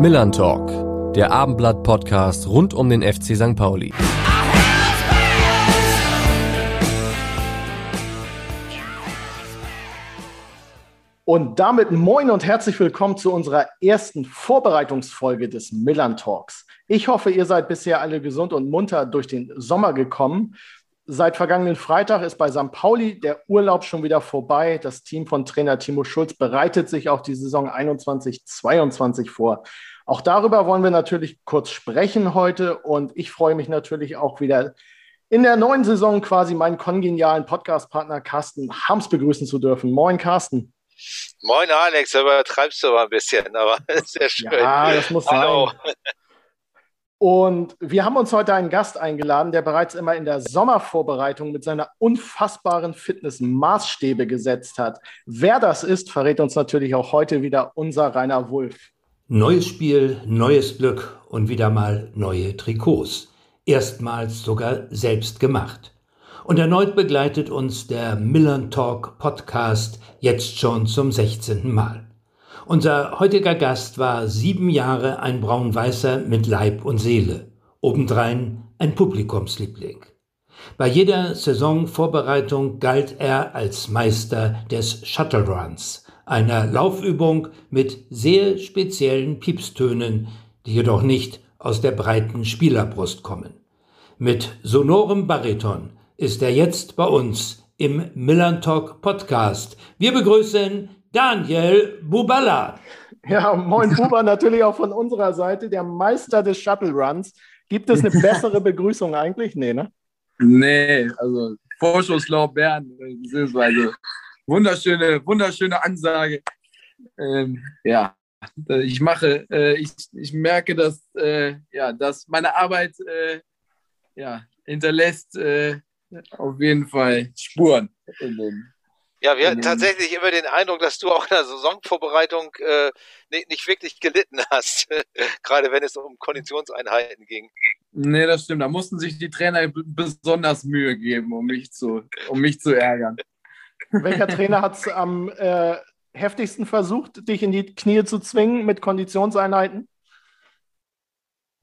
Milan Talk, der Abendblatt-Podcast rund um den FC St. Pauli. Und damit moin und herzlich willkommen zu unserer ersten Vorbereitungsfolge des Milan Talks. Ich hoffe, ihr seid bisher alle gesund und munter durch den Sommer gekommen. Seit vergangenen Freitag ist bei St. Pauli der Urlaub schon wieder vorbei. Das Team von Trainer Timo Schulz bereitet sich auf die Saison 21/22 vor. Auch darüber wollen wir natürlich kurz sprechen heute. Und ich freue mich natürlich auch wieder, in der neuen Saison quasi meinen kongenialen Podcast-Partner Carsten Hams begrüßen zu dürfen. Moin, Carsten. Moin Alex, übertreibst du mal ein bisschen, aber sehr schön. Ja, das muss sein. Und wir haben uns heute einen Gast eingeladen, der bereits immer in der Sommervorbereitung mit seiner unfassbaren Fitness Maßstäbe gesetzt hat. Wer das ist, verrät uns natürlich auch heute wieder unser Rainer Wulf. Neues Spiel, neues Glück und wieder mal neue Trikots. Erstmals sogar selbst gemacht. Und erneut begleitet uns der Milan Talk Podcast jetzt schon zum 16. Mal. Unser heutiger Gast war 7 Jahre ein Braun-Weißer mit Leib und Seele. Obendrein ein Publikumsliebling. Bei jeder Saisonvorbereitung galt er als Meister des Shuttle Runs, einer Laufübung mit sehr speziellen Piepstönen, die jedoch nicht aus der breiten Spielerbrust kommen. Mit sonorem Bariton ist er jetzt bei uns im Milan Talk Podcast. Wir begrüßen Daniel Buballa. Ja, moin Buba, natürlich auch von unserer Seite, der Meister des Shuttle Runs. Gibt es eine bessere Begrüßung eigentlich? Nee, ne? Nee, also Vorschusslorbeeren, beziehungsweise wunderschöne Ansage. Ja, ich mache, ich merke, dass meine Arbeit hinterlässt, auf jeden Fall Spuren. Ja, wir hatten tatsächlich immer den Eindruck, dass du auch in der Saisonvorbereitung nicht wirklich gelitten hast, gerade wenn es um Konditionseinheiten ging. Nee, das stimmt. Da mussten sich die Trainer besonders Mühe geben, um mich zu ärgern. Welcher Trainer hat es am heftigsten versucht, dich in die Knie zu zwingen mit Konditionseinheiten?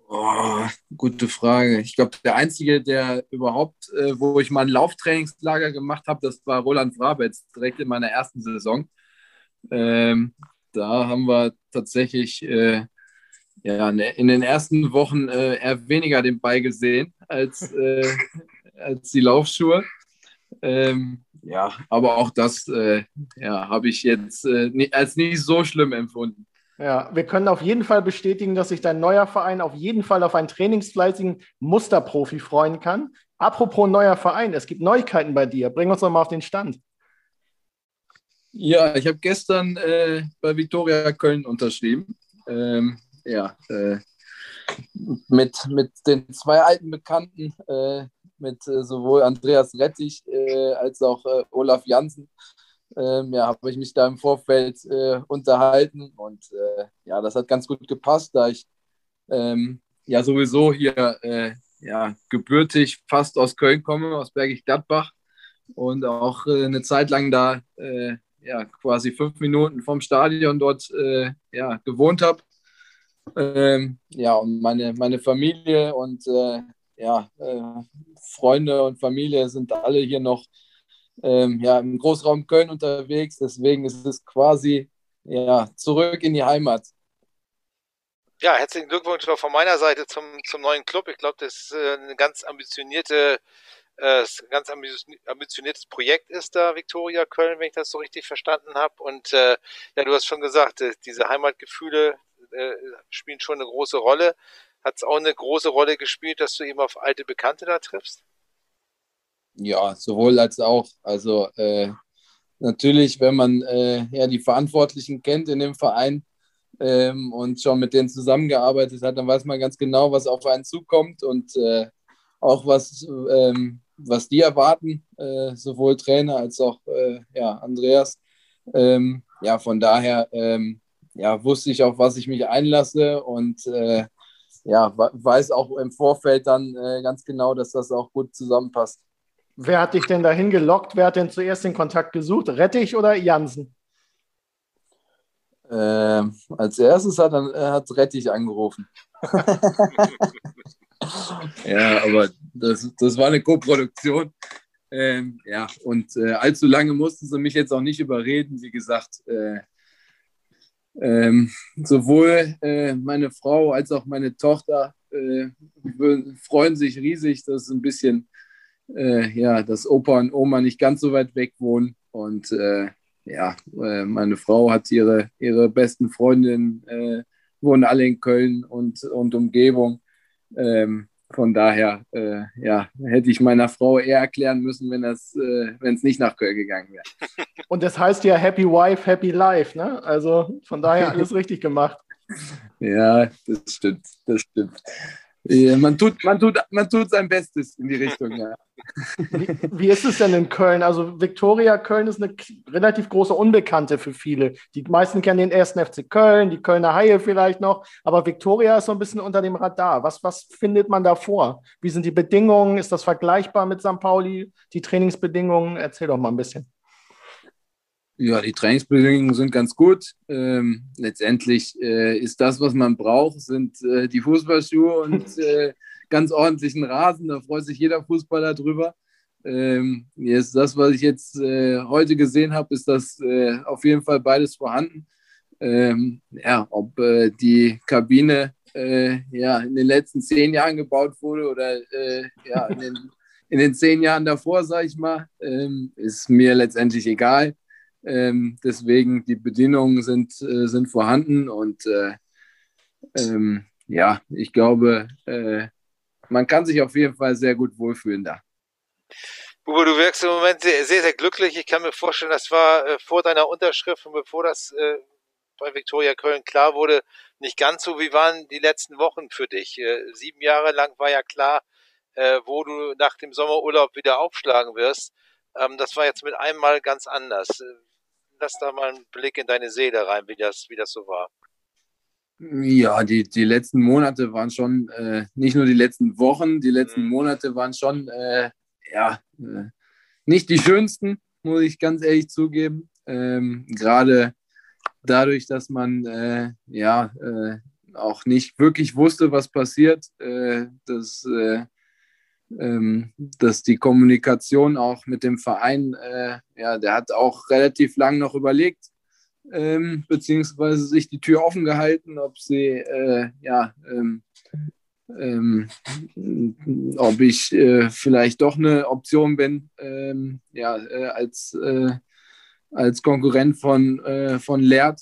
Oh, gute Frage. Ich glaube, der Einzige, der überhaupt, wo ich mal ein Lauftrainingslager gemacht habe, das war Roland Brabetz, direkt in meiner ersten Saison. Da haben wir tatsächlich in den ersten Wochen eher weniger den Ball gesehen als die Laufschuhe. Aber auch das habe ich jetzt als nicht so schlimm empfunden. Ja, wir können auf jeden Fall bestätigen, dass sich dein neuer Verein auf jeden Fall auf einen trainingsfleißigen Musterprofi freuen kann. Apropos neuer Verein, es gibt Neuigkeiten bei dir. Bring uns nochmal auf den Stand. Ja, ich habe gestern bei Viktoria Köln unterschrieben. Mit den 2 alten Bekannten, mit sowohl Andreas Rettig als auch Olaf Janßen. Habe ich mich da im Vorfeld unterhalten und das hat ganz gut gepasst, da ich sowieso hier gebürtig fast aus Köln komme, aus Bergisch Gladbach und auch eine Zeit lang da quasi 5 Minuten vom Stadion dort gewohnt habe. Und meine Familie und Freunde und Familie sind alle hier noch im Großraum Köln unterwegs, deswegen ist es quasi zurück in die Heimat. Ja, herzlichen Glückwunsch auch von meiner Seite zum neuen Club. Ich glaube, das ist ein ganz ambitioniertes Projekt ist da, Viktoria Köln, wenn ich das so richtig verstanden habe. Und du hast schon gesagt, diese Heimatgefühle spielen schon eine große Rolle. Hat es auch eine große Rolle gespielt, dass du eben auf alte Bekannte da triffst? Ja, sowohl als auch. Also natürlich, wenn man die Verantwortlichen kennt in dem Verein und schon mit denen zusammengearbeitet hat, dann weiß man ganz genau, was auf einen zukommt und auch was die erwarten, sowohl Trainer als auch Andreas. Von daher wusste ich, auf was ich mich einlasse und weiß auch im Vorfeld dann ganz genau, dass das auch gut zusammenpasst. Wer hat dich denn dahin gelockt? Wer hat denn zuerst den Kontakt gesucht? Rettig oder Janssen? Als erstes hat Rettig angerufen. Ja, aber das war eine Co-Produktion. Ja, und allzu lange mussten sie mich jetzt auch nicht überreden. Wie gesagt, sowohl meine Frau als auch meine Tochter freuen sich riesig, dass ein bisschen, ja, dass Opa und Oma nicht ganz so weit weg wohnen. Und ja, meine Frau hat ihre besten Freundinnen, wohnen alle in Köln und Umgebung. Von daher, ja, hätte ich meiner Frau eher erklären müssen, wenn es nicht nach Köln gegangen wäre. Und das heißt ja Happy Wife, Happy Life, ne? Also von daher alles richtig gemacht. Ja, das stimmt, das stimmt. Man tut sein Bestes in die Richtung, ja. Wie ist es denn in Köln? Also Viktoria Köln ist eine relativ große Unbekannte für viele. Die meisten kennen den 1. FC Köln, die Kölner Haie vielleicht noch, aber Viktoria ist so ein bisschen unter dem Radar. Was findet man da vor? Wie sind die Bedingungen? Ist das vergleichbar mit St. Pauli? Die Trainingsbedingungen? Erzähl doch mal ein bisschen. Ja, die Trainingsbedingungen sind ganz gut. Letztendlich ist das, was man braucht, sind die Fußballschuhe und ganz ordentlichen Rasen. Da freut sich jeder Fußballer drüber. Jetzt das, was ich jetzt heute gesehen habe, ist das auf jeden Fall beides vorhanden. Ja, ob die Kabine ja, in den letzten 10 Jahren gebaut wurde oder ja, in den 10 Jahren davor, sage ich mal, ist mir letztendlich egal. Deswegen, die Bedingungen sind vorhanden und ja, ich glaube, man kann sich auf jeden Fall sehr gut wohlfühlen da. Bubu, du wirkst im Moment sehr, sehr glücklich. Ich kann mir vorstellen, das war vor deiner Unterschrift und bevor das bei Viktoria Köln klar wurde, nicht ganz so. Wie waren die letzten Wochen für dich? 7 Jahre lang war ja klar, wo du nach dem Sommerurlaub wieder aufschlagen wirst. Das war jetzt mit einmal ganz anders. Lass da mal einen Blick in deine Seele rein, wie das so war. Ja, die letzten Monate waren schon, nicht nur die letzten Wochen, die letzten Monate waren schon, ja, nicht die schönsten, muss ich ganz ehrlich zugeben. Gerade dadurch, dass man, ja, auch nicht wirklich wusste, was passiert, dass die Kommunikation auch mit dem Verein, ja, der hat auch relativ lang noch überlegt, beziehungsweise sich die Tür offen gehalten, ob sie, ja, ob ich vielleicht doch eine Option bin, ja, als Konkurrent von Lehrd.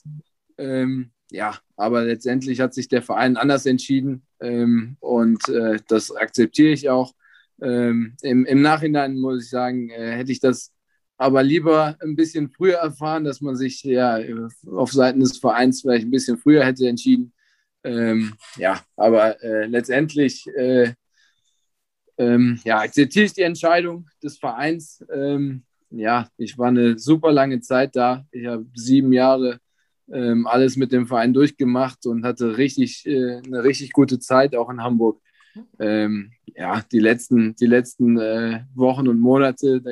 Ja, aber letztendlich hat sich der Verein anders entschieden, und das akzeptiere ich auch. Im Nachhinein muss ich sagen, hätte ich das aber lieber ein bisschen früher erfahren, dass man sich ja auf Seiten des Vereins vielleicht ein bisschen früher hätte entschieden. Ja, aber letztendlich ja, akzeptiere ich die Entscheidung des Vereins. Ja, ich war eine super lange Zeit da. Ich habe 7 Jahre alles mit dem Verein durchgemacht und hatte eine richtig gute Zeit, auch in Hamburg. Ja, die letzten Wochen und Monate, da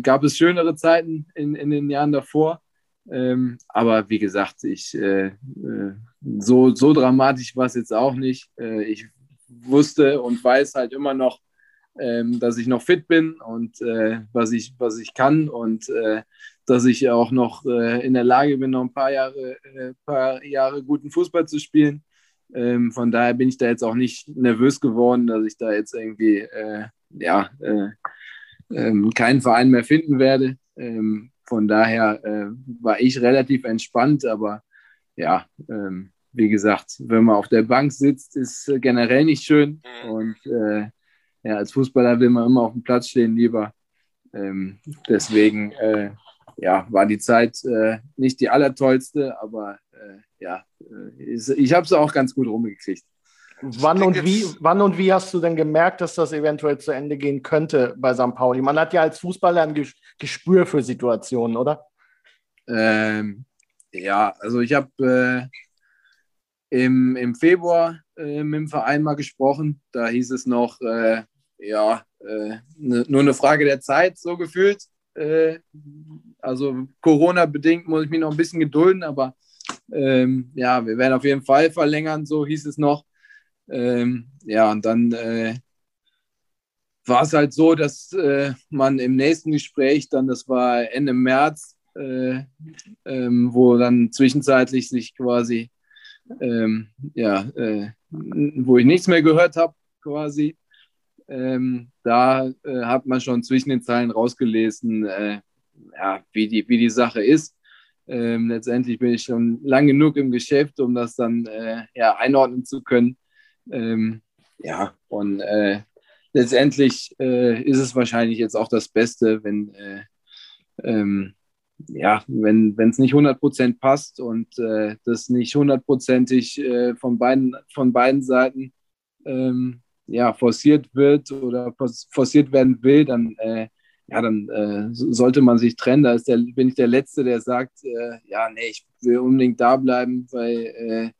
gab es schönere Zeiten in den Jahren davor. Aber wie gesagt, ich so dramatisch war es jetzt auch nicht. Ich wusste und weiß halt immer noch, dass ich noch fit bin und was ich kann und dass ich auch noch in der Lage bin, noch ein paar Jahre guten Fußball zu spielen. Von daher bin ich da jetzt auch nicht nervös geworden, dass ich da jetzt irgendwie ja, keinen Verein mehr finden werde. Von daher war ich relativ entspannt, aber ja, wie gesagt, wenn man auf der Bank sitzt, ist generell nicht schön und ja, als Fußballer will man immer auf dem Platz stehen lieber. Deswegen ja, war die Zeit nicht die allertollste, aber ja, ich habe es auch ganz gut rumgekriegt. Wann und wie hast du denn gemerkt, dass das eventuell zu Ende gehen könnte bei St. Pauli? Man hat ja als Fußballer ein Gespür für Situationen, oder? Ja, also ich habe im Februar mit dem Verein mal gesprochen. Da hieß es noch, ja, nur eine Frage der Zeit, so gefühlt. Also Corona-bedingt muss ich mich noch ein bisschen gedulden, aber ja, wir werden auf jeden Fall verlängern, so hieß es noch. Ja, und dann war es halt so, dass man im nächsten Gespräch dann, das war Ende März, wo dann zwischenzeitlich sich quasi, wo ich nichts mehr gehört habe quasi, da hat man schon zwischen den Zeilen rausgelesen, wie die Sache ist. Letztendlich bin ich schon lang genug im Geschäft, um das dann einordnen zu können. Letztendlich ist es wahrscheinlich jetzt auch das Beste, wenn wenn es nicht 100% passt und das nicht hundertprozentig von beiden Seiten forciert wird oder forciert werden will, dann sollte man sich trennen. Da bin ich der Letzte, der sagt, ich will unbedingt da bleiben, weil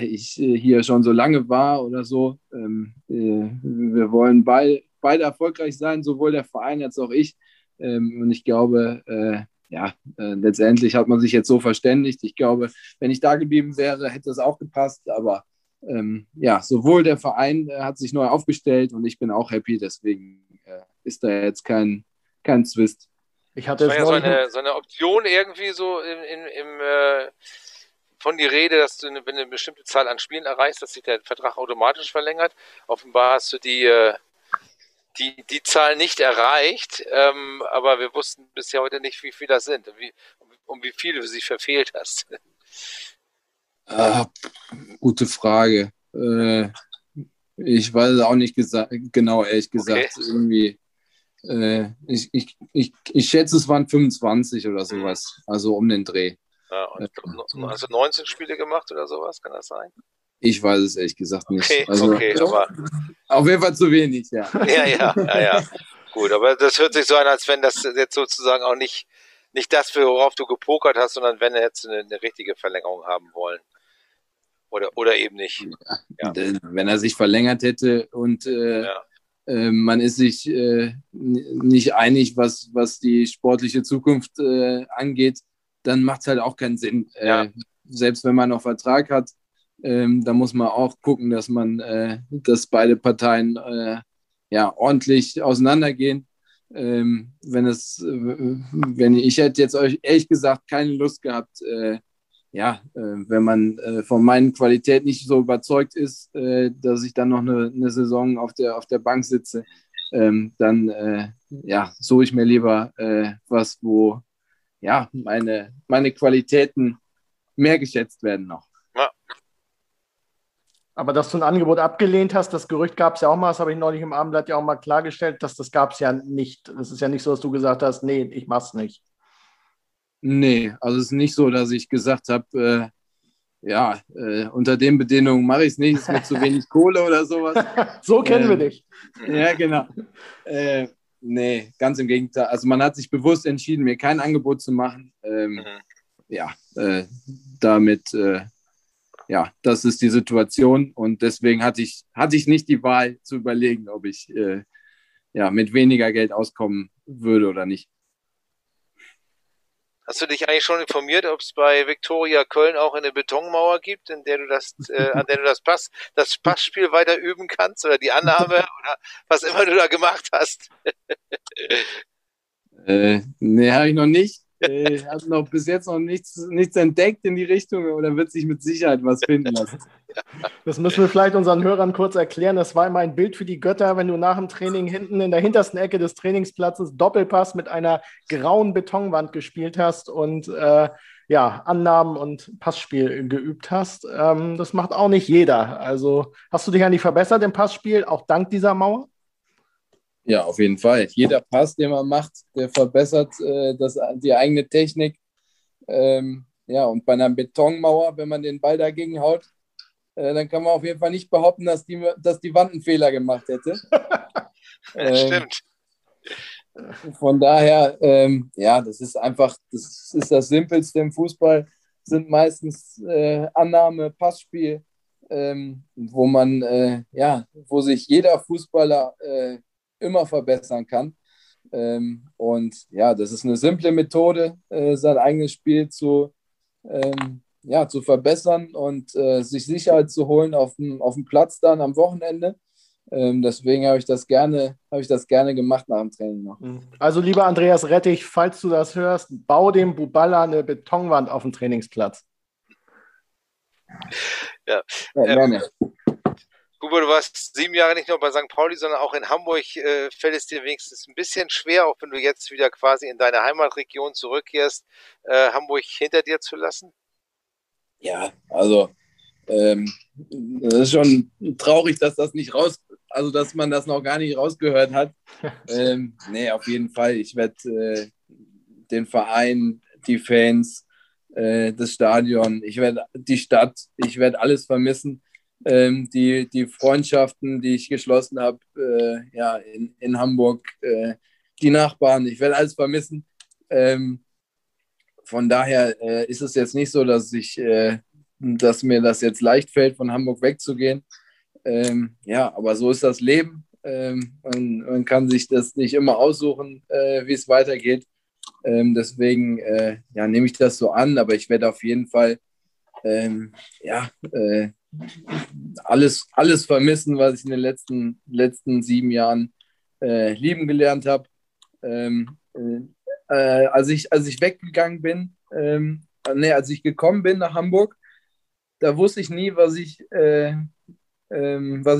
ich hier schon so lange war oder so. Wir wollen beide erfolgreich sein, sowohl der Verein als auch ich. Und ich glaube, letztendlich hat man sich jetzt so verständigt. Ich glaube, wenn ich da geblieben wäre, hätte das auch gepasst. Aber sowohl der Verein hat sich neu aufgestellt und ich bin auch happy. Deswegen ist da jetzt kein Zwist. Ich hatte das war ja so eine Option irgendwie so im von die Rede, dass du, wenn du eine bestimmte Zahl an Spielen erreichst, dass sich der Vertrag automatisch verlängert. Offenbar hast du die Zahl nicht erreicht, aber wir wussten bis heute nicht, wie viel das sind und wie viel du sie verfehlt hast. Gute Frage. Ich weiß es auch nicht genau, ehrlich gesagt. Okay. Irgendwie, ich schätze, es waren 25 oder sowas, also um den Dreh. Ja, und hast du 19 Spiele gemacht oder sowas? Kann das sein? Ich weiß es ehrlich gesagt nicht. Okay, also, aber auf jeden Fall zu wenig, ja. Ja. Gut, aber das hört sich so an, als wenn das jetzt sozusagen auch nicht das, worauf du gepokert hast, sondern wenn du jetzt eine richtige Verlängerung haben wollen. Oder eben nicht. Ja. Ja. Wenn er sich verlängert hätte und man ist sich nicht einig, was die sportliche Zukunft angeht, dann macht es halt auch keinen Sinn. Ja. Selbst wenn man noch Vertrag hat, da muss man auch gucken, dass man, dass beide Parteien ordentlich auseinandergehen. Ich hätte jetzt euch ehrlich gesagt keine Lust gehabt, wenn man von meinen Qualität nicht so überzeugt ist, dass ich dann noch eine Saison auf der Bank sitze, dann suche ich mir lieber was, wo meine Qualitäten mehr geschätzt werden noch. Ja. Aber dass du ein Angebot abgelehnt hast, das Gerücht gab es ja auch mal, das habe ich neulich im Abendblatt ja auch mal klargestellt, dass das gab es ja nicht. Es ist ja nicht so, dass du gesagt hast, nee, ich mach's nicht. Nee, also es ist nicht so, dass ich gesagt habe, unter den Bedingungen mache ich es nicht, es ist mir zu wenig Kohle oder sowas. So kennen wir dich. Ja, genau. Nee, ganz im Gegenteil. Also man hat sich bewusst entschieden, mir kein Angebot zu machen. Das ist die Situation und deswegen hatte ich nicht die Wahl zu überlegen, ob ich mit weniger Geld auskommen würde oder nicht. Hast du dich eigentlich schon informiert, ob es bei Viktoria Köln auch eine Betonmauer gibt, in der du das Passspiel weiter üben kannst oder die Annahme oder was immer du da gemacht hast? Nee, habe ich noch nicht. Ich habe noch bis jetzt noch nichts entdeckt in die Richtung oder wird sich mit Sicherheit was finden lassen. Das müssen wir vielleicht unseren Hörern kurz erklären. Das war immer ein Bild für die Götter, wenn du nach dem Training hinten in der hintersten Ecke des Trainingsplatzes Doppelpass mit einer grauen Betonwand gespielt hast und Annahmen und Passspiel geübt hast. Das macht auch nicht jeder. Also hast du dich eigentlich verbessert im Passspiel, auch dank dieser Mauer? Ja, auf jeden Fall. Jeder Pass, den man macht, der verbessert die eigene Technik. Und bei einer Betonmauer, wenn man den Ball dagegen haut, dann kann man auf jeden Fall nicht behaupten, dass die Wand einen Fehler gemacht hätte. Stimmt. Von daher, das ist das Simpelste im Fußball, sind meistens Annahme, Passspiel, wo man, wo sich jeder Fußballer immer verbessern kann. Und ja, das ist eine simple Methode, sein eigenes Spiel zu verbessern und sich Sicherheit zu holen auf dem Platz dann am Wochenende. Deswegen habe ich das gerne gemacht nach dem Training noch. Also lieber Andreas Rettig, falls du das hörst, bau dem Buballa eine Betonwand auf dem Trainingsplatz. Ja. Huber, du warst 7 Jahre nicht nur bei St. Pauli, sondern auch in Hamburg fällt es dir wenigstens ein bisschen schwer, auch wenn du jetzt wieder quasi in deine Heimatregion zurückkehrst, Hamburg hinter dir zu lassen? Ja, also das ist schon traurig, dass das nicht dass man das noch gar nicht rausgehört hat. Nee, auf jeden Fall. Ich werde den Verein, die Fans, das Stadion, ich werde die Stadt, ich werde alles vermissen. Die Freundschaften, die ich geschlossen habe, in Hamburg, die Nachbarn, ich werde alles vermissen. Von daher ist es jetzt nicht so, dass mir das jetzt leicht fällt, von Hamburg wegzugehen. Aber so ist das Leben. Man kann sich das nicht immer aussuchen, wie es weitergeht. Deswegen nehme ich das so an, aber ich werde auf jeden Fall alles vermissen, was ich in den letzten 7 Jahren lieben gelernt habe. Als ich gekommen bin nach Hamburg, da wusste ich nie, was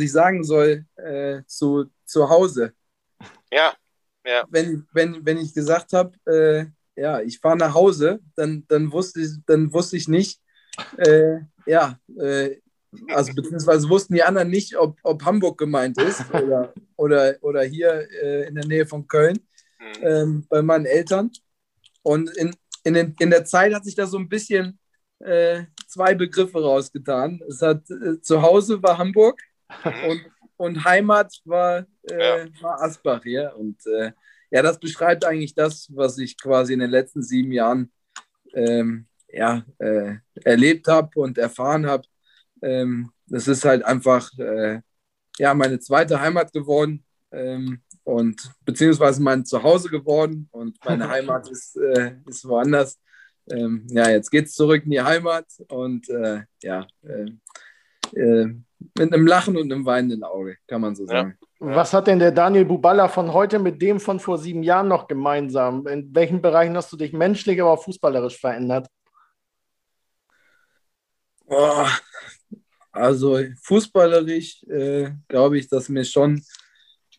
ich sagen soll zu Hause. Ja. Ja. Wenn ich gesagt habe, ich fahre nach Hause, dann wusste ich nicht, also beziehungsweise wussten die anderen nicht, ob Hamburg gemeint ist oder hier in der Nähe von Köln bei meinen Eltern. Und in der Zeit hat sich da so ein bisschen zwei Begriffe rausgetan. Es hat zu Hause war Hamburg und Heimat war Asbach hier. Und das beschreibt eigentlich das, was ich quasi in den letzten 7 Jahren erlebt habe und erfahren habe. Das ist halt einfach meine zweite Heimat geworden und beziehungsweise mein Zuhause geworden und meine Heimat ist woanders. Jetzt geht's zurück in die Heimat und mit einem Lachen und einem weinenden Auge, kann man so sagen. Ja. Was hat denn der Daniel Buballa von heute mit dem von vor 7 Jahren noch gemeinsam? In welchen Bereichen hast du dich menschlich, aber auch fußballerisch verändert? Also fußballerisch glaube ich, dass mir schon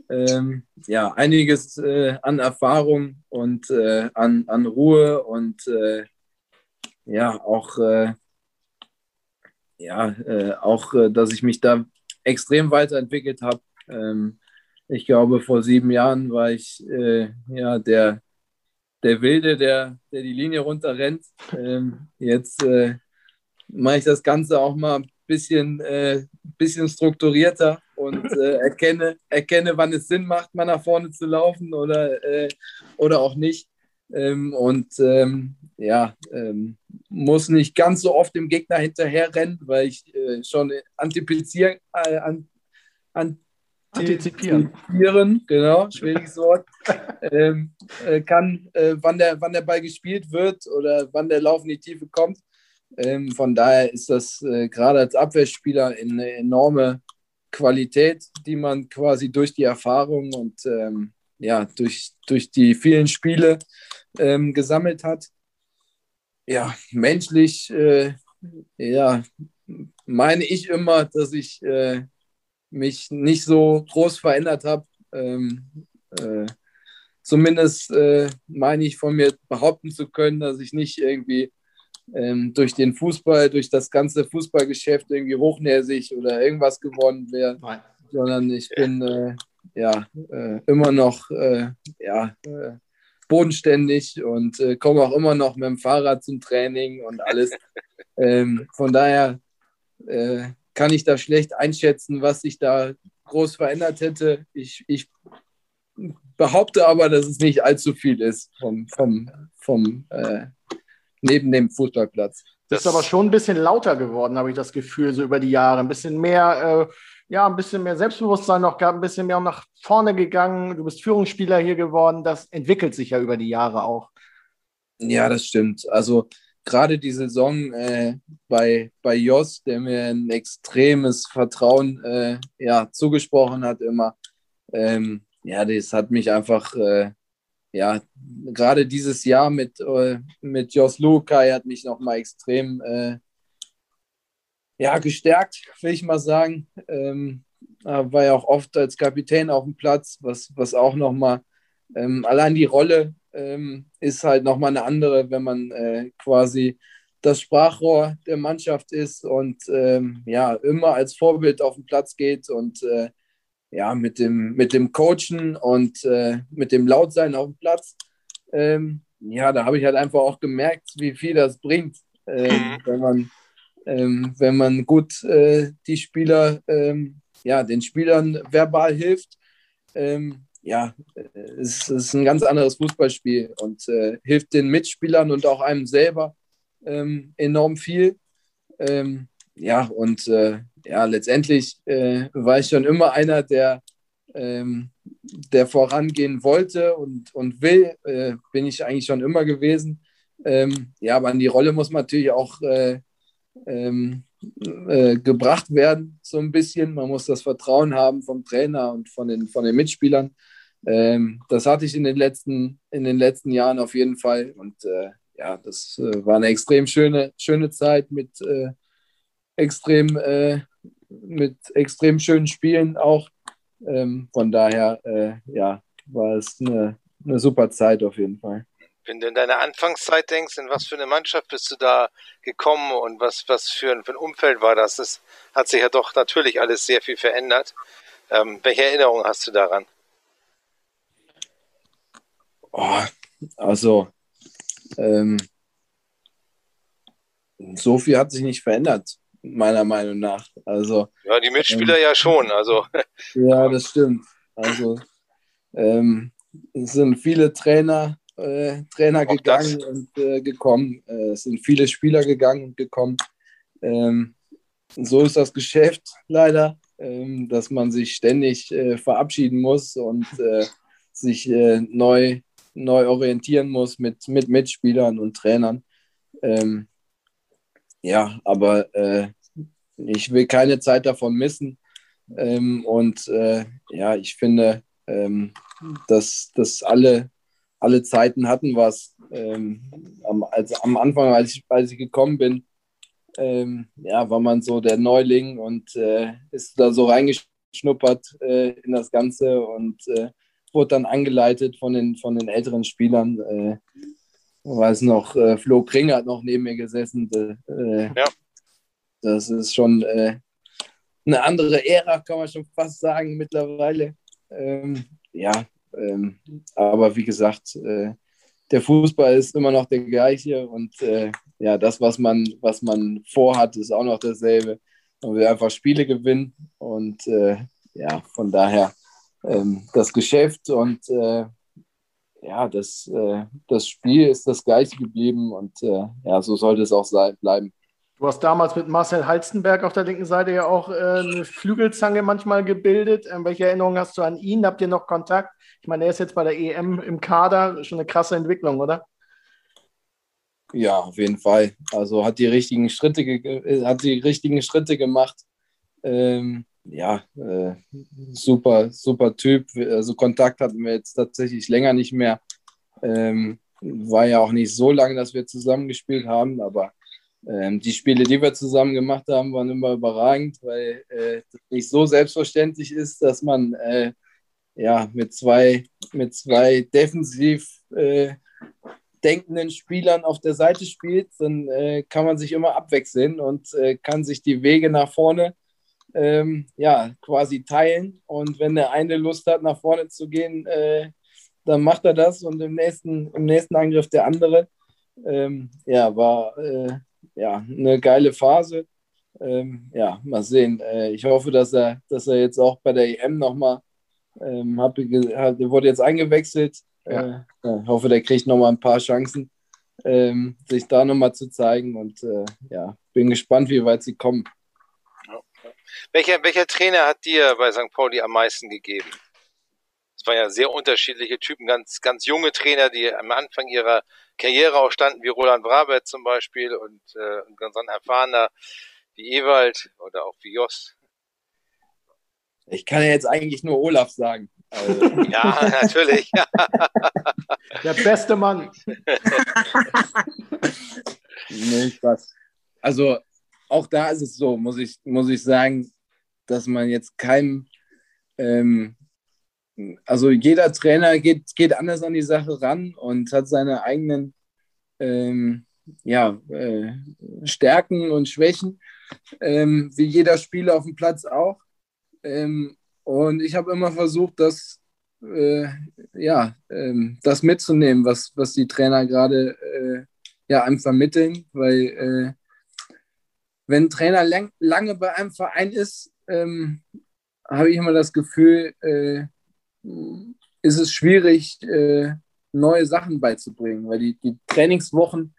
einiges an Erfahrung und an Ruhe und dass ich mich da extrem weiterentwickelt habe. Ich glaube, vor 7 Jahren war ich der Wilde, der die Linie runterrennt. Jetzt mache ich das Ganze auch mal ein bisschen strukturierter und erkenne, wann es Sinn macht, mal nach vorne zu laufen oder auch nicht. Muss nicht ganz so oft dem Gegner hinterherrennen, weil ich schon antizipieren, genau, schwieriges Wort, kann, wann der Ball gespielt wird oder wann der Lauf in die Tiefe kommt. Von daher ist das gerade als Abwehrspieler eine enorme Qualität, die man quasi durch die Erfahrung und durch die vielen Spiele gesammelt hat. Ja, menschlich meine ich immer, dass ich mich nicht so groß verändert habe. Zumindest meine ich von mir behaupten zu können, dass ich nicht irgendwie durch den Fußball, durch das ganze Fußballgeschäft irgendwie hochnäsig oder irgendwas geworden wäre, sondern ich bin immer noch bodenständig und komme auch immer noch mit dem Fahrrad zum Training und alles. Von daher kann ich da schlecht einschätzen, was sich da groß verändert hätte. Ich behaupte aber, dass es nicht allzu viel ist vom neben dem Fußballplatz. Das ist aber schon ein bisschen lauter geworden, habe ich das Gefühl, so über die Jahre. Ein bisschen mehr ja, ein bisschen mehr Selbstbewusstsein noch gab, ein bisschen mehr nach vorne gegangen. Du bist Führungsspieler hier geworden. Das entwickelt sich ja über die Jahre auch. Ja, das stimmt. Also gerade die Saison bei Jos, der mir ein extremes Vertrauen zugesprochen hat immer. Das hat mich einfach, gerade dieses Jahr mit Jos Luka, er hat mich nochmal extrem gestärkt, will ich mal sagen. War ja auch oft als Kapitän auf dem Platz, was auch nochmal, allein die Rolle ist halt nochmal eine andere, wenn man quasi das Sprachrohr der Mannschaft ist und immer als Vorbild auf den Platz geht und mit dem Coachen und mit dem Lautsein auf dem Platz, da habe ich halt einfach auch gemerkt, wie viel das bringt, wenn man gut die Spieler, den Spielern verbal hilft. Es ist ein ganz anderes Fußballspiel und hilft den Mitspielern und auch einem selber enorm viel. Letztendlich war ich schon immer einer, der vorangehen wollte und will, bin ich eigentlich schon immer gewesen. Aber an die Rolle muss man natürlich auch gebracht werden, so ein bisschen. Man muss das Vertrauen haben vom Trainer und von den Mitspielern. Das hatte ich in den letzten Jahren auf jeden Fall. Und das war eine extrem schöne Zeit mit extrem schönen Spielen auch. Von daher war es eine super Zeit auf jeden Fall. Wenn du in deine Anfangszeit denkst, in was für eine Mannschaft bist du da gekommen und was für ein Umfeld war das? Das hat sich ja doch natürlich alles sehr viel verändert. Welche Erinnerungen hast du daran? So viel hat sich nicht verändert, meiner Meinung nach. Also, ja, die Mitspieler ja schon. Also. Ja, das stimmt. Also es sind viele Trainer auch gegangen und gekommen. Es sind viele Spieler gegangen und gekommen. So ist das Geschäft leider, dass man sich ständig verabschieden muss und sich neu orientieren muss mit Mitspielern und Trainern. Aber ich will keine Zeit davon missen. Ich finde, dass alle Zeiten hatten was. Am Anfang, als ich gekommen bin, war man so der Neuling und ist da so reingeschnuppert in das Ganze und wurde dann angeleitet von den älteren Spielern. Weiß noch, Flo Kring hat noch neben mir gesessen. Das ist schon eine andere Ära, kann man schon fast sagen, mittlerweile. Aber wie gesagt, der Fußball ist immer noch der gleiche und das, was man vorhat, ist auch noch dasselbe. Man will einfach Spiele gewinnen und von daher das Geschäft und das Spiel ist das gleiche geblieben und so sollte es auch bleiben. Du hast damals mit Marcel Halstenberg auf der linken Seite ja auch eine Flügelzange manchmal gebildet. Welche Erinnerungen hast du an ihn? Habt ihr noch Kontakt? Ich meine, er ist jetzt bei der EM im Kader. Schon eine krasse Entwicklung, oder? Ja, auf jeden Fall. Also hat die richtigen Schritte gemacht. Super, super Typ. Also Kontakt hatten wir jetzt tatsächlich länger nicht mehr. War ja auch nicht so lange, dass wir zusammengespielt haben, aber die Spiele, die wir zusammen gemacht haben, waren immer überragend, weil es nicht so selbstverständlich ist, dass man mit zwei defensiv denkenden Spielern auf der Seite spielt. Dann kann man sich immer abwechseln und kann sich die Wege nach vorne quasi teilen. Und wenn der eine Lust hat, nach vorne zu gehen, dann macht er das und im nächsten Angriff der andere. War eine geile Phase. Mal sehen. Ich hoffe, dass er jetzt auch bei der EM nochmal, wurde jetzt eingewechselt. Hoffe, der kriegt nochmal ein paar Chancen, sich da nochmal zu zeigen und bin gespannt, wie weit sie kommen. Welcher Trainer hat dir bei St. Pauli am meisten gegeben? Das waren ja sehr unterschiedliche Typen, ganz, ganz junge Trainer, die am Anfang ihrer Karriere auch standen, wie Roland Brabetz zum Beispiel und ein ganz erfahrener wie Ewald oder auch wie Jos. Ich kann ja jetzt eigentlich nur Olaf sagen. Also. Ja, natürlich. Der beste Mann. Nee, Spaß. Also auch da ist es so, muss ich sagen, dass man jetzt keinem, also jeder Trainer geht anders an die Sache ran und hat seine eigenen Stärken und Schwächen, wie jeder Spieler auf dem Platz auch. Und ich habe immer versucht, das mitzunehmen, was die Trainer gerade einem vermitteln, weil wenn ein Trainer lange bei einem Verein ist, habe ich immer das Gefühl, ist es schwierig, neue Sachen beizubringen, weil die Trainingswochen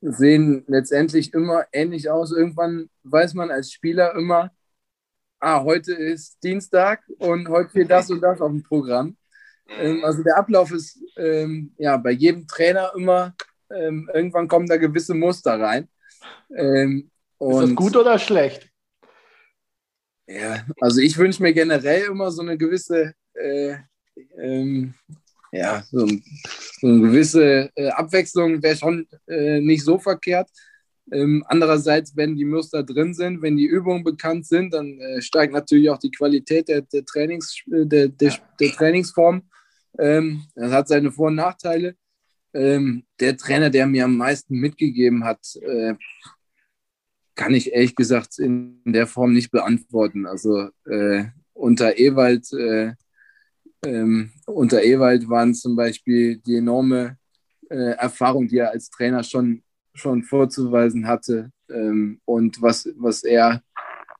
sehen letztendlich immer ähnlich aus. Irgendwann weiß man als Spieler immer, heute ist Dienstag und heute steht das und das auf dem Programm. Also der Ablauf ist bei jedem Trainer immer, irgendwann kommen da gewisse Muster rein. Und ist das gut oder schlecht? Ja, also ich wünsche mir generell immer so eine gewisse Abwechslung wäre schon nicht so verkehrt. Andererseits, wenn die Muster drin sind, wenn die Übungen bekannt sind, dann steigt natürlich auch die Qualität der Trainingsform. Das hat seine Vor- und Nachteile. Der Trainer, der mir am meisten mitgegeben hat, kann ich ehrlich gesagt in der Form nicht beantworten. Also unter Ewald waren zum Beispiel die enorme Erfahrung, die er als Trainer schon vorzuweisen hatte, und was er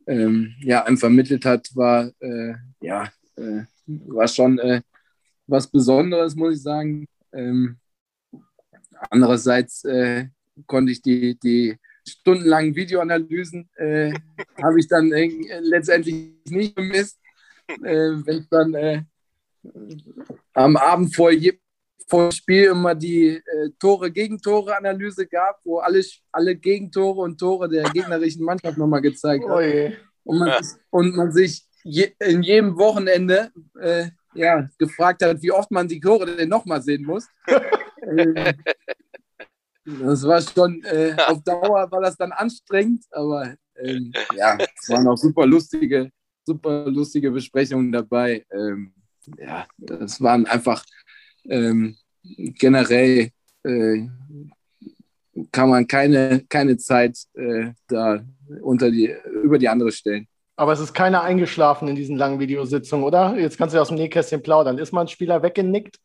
einem vermittelt hat, war schon was Besonderes, muss ich sagen. Andererseits konnte ich die stundenlangen Videoanalysen habe ich dann letztendlich nicht vermisst, wenn es dann am Abend vor dem Spiel immer die Tore-Gegentore-Analyse gab, wo alle Gegentore und Tore der gegnerischen Mannschaft nochmal gezeigt hat. Und man sich in jedem Wochenende gefragt hat, wie oft man die Tore denn nochmal sehen muss. Das war schon, auf Dauer war das dann anstrengend, aber es waren auch super lustige Besprechungen dabei. Das waren einfach... generell kann man keine Zeit da über die andere stellen. Aber es ist keiner eingeschlafen in diesen langen Videositzungen, oder? Jetzt kannst du ja aus dem Nähkästchen plaudern. Ist mal ein Spieler weggenickt?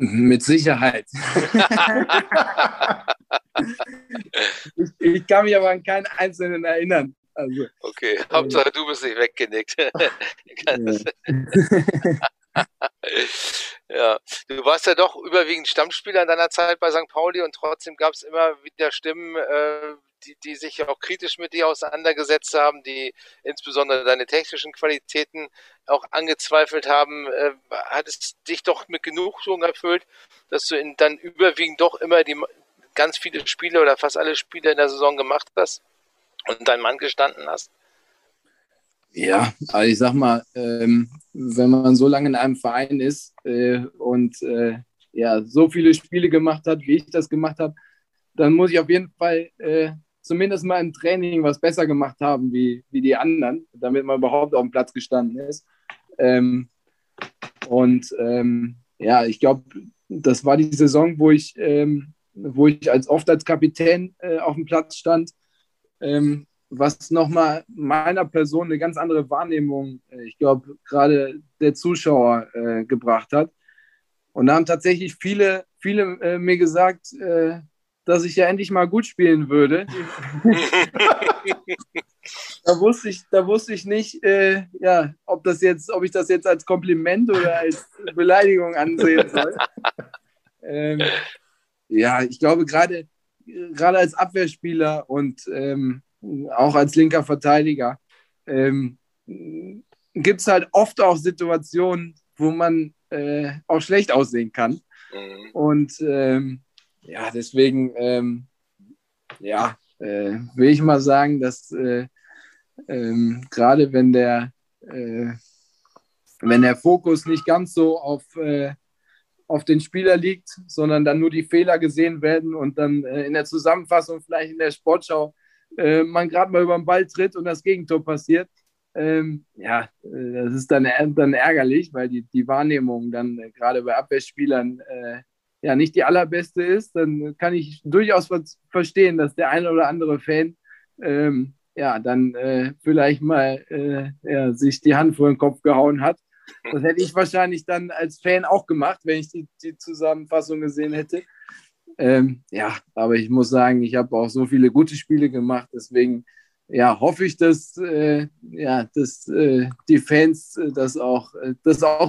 Mit Sicherheit. Ich kann mich aber an keinen einzelnen erinnern. Also, okay, Hauptsache du bist nicht weggenickt. Ja. Du warst ja doch überwiegend Stammspieler in deiner Zeit bei St. Pauli und trotzdem gab es immer wieder Stimmen, die sich auch kritisch mit dir auseinandergesetzt haben, die insbesondere deine technischen Qualitäten auch angezweifelt haben. Hat es dich doch mit Genugtuung erfüllt, dass du dann überwiegend doch immer die ganz viele Spiele oder fast alle Spiele in der Saison gemacht hast? Und dein Mann gestanden hast? Ja, also ich sag mal, wenn man so lange in einem Verein ist so viele Spiele gemacht hat, wie ich das gemacht habe, dann muss ich auf jeden Fall zumindest mal im Training was besser gemacht haben wie die anderen, damit man überhaupt auf dem Platz gestanden ist. Ich glaube, das war die Saison, wo ich oft als Kapitän auf dem Platz stand. Was nochmal meiner Person eine ganz andere Wahrnehmung, ich glaube, gerade der Zuschauer gebracht hat. Und da haben tatsächlich viele mir gesagt, dass ich ja endlich mal gut spielen würde. Da wusste ich nicht, ob ich das jetzt als Kompliment oder als Beleidigung ansehen soll. Ich glaube, gerade gerade als Abwehrspieler und auch als linker Verteidiger, gibt es halt oft auch Situationen, wo man auch schlecht aussehen kann. Mhm. Und ja, deswegen will ich mal sagen, dass gerade wenn der Fokus nicht ganz so auf den Spieler liegt, sondern dann nur die Fehler gesehen werden und dann in der Zusammenfassung, vielleicht in der Sportschau, man gerade mal über den Ball tritt und das Gegentor passiert. Das ist dann ärgerlich, weil die Wahrnehmung dann gerade bei Abwehrspielern nicht die allerbeste ist. Dann kann ich durchaus verstehen, dass der eine oder andere Fan vielleicht mal sich die Hand vor den Kopf gehauen hat. Das hätte ich wahrscheinlich dann als Fan auch gemacht, wenn ich die Zusammenfassung gesehen hätte. Aber ich muss sagen, ich habe auch so viele gute Spiele gemacht, deswegen hoffe ich, dass die Fans, dass auch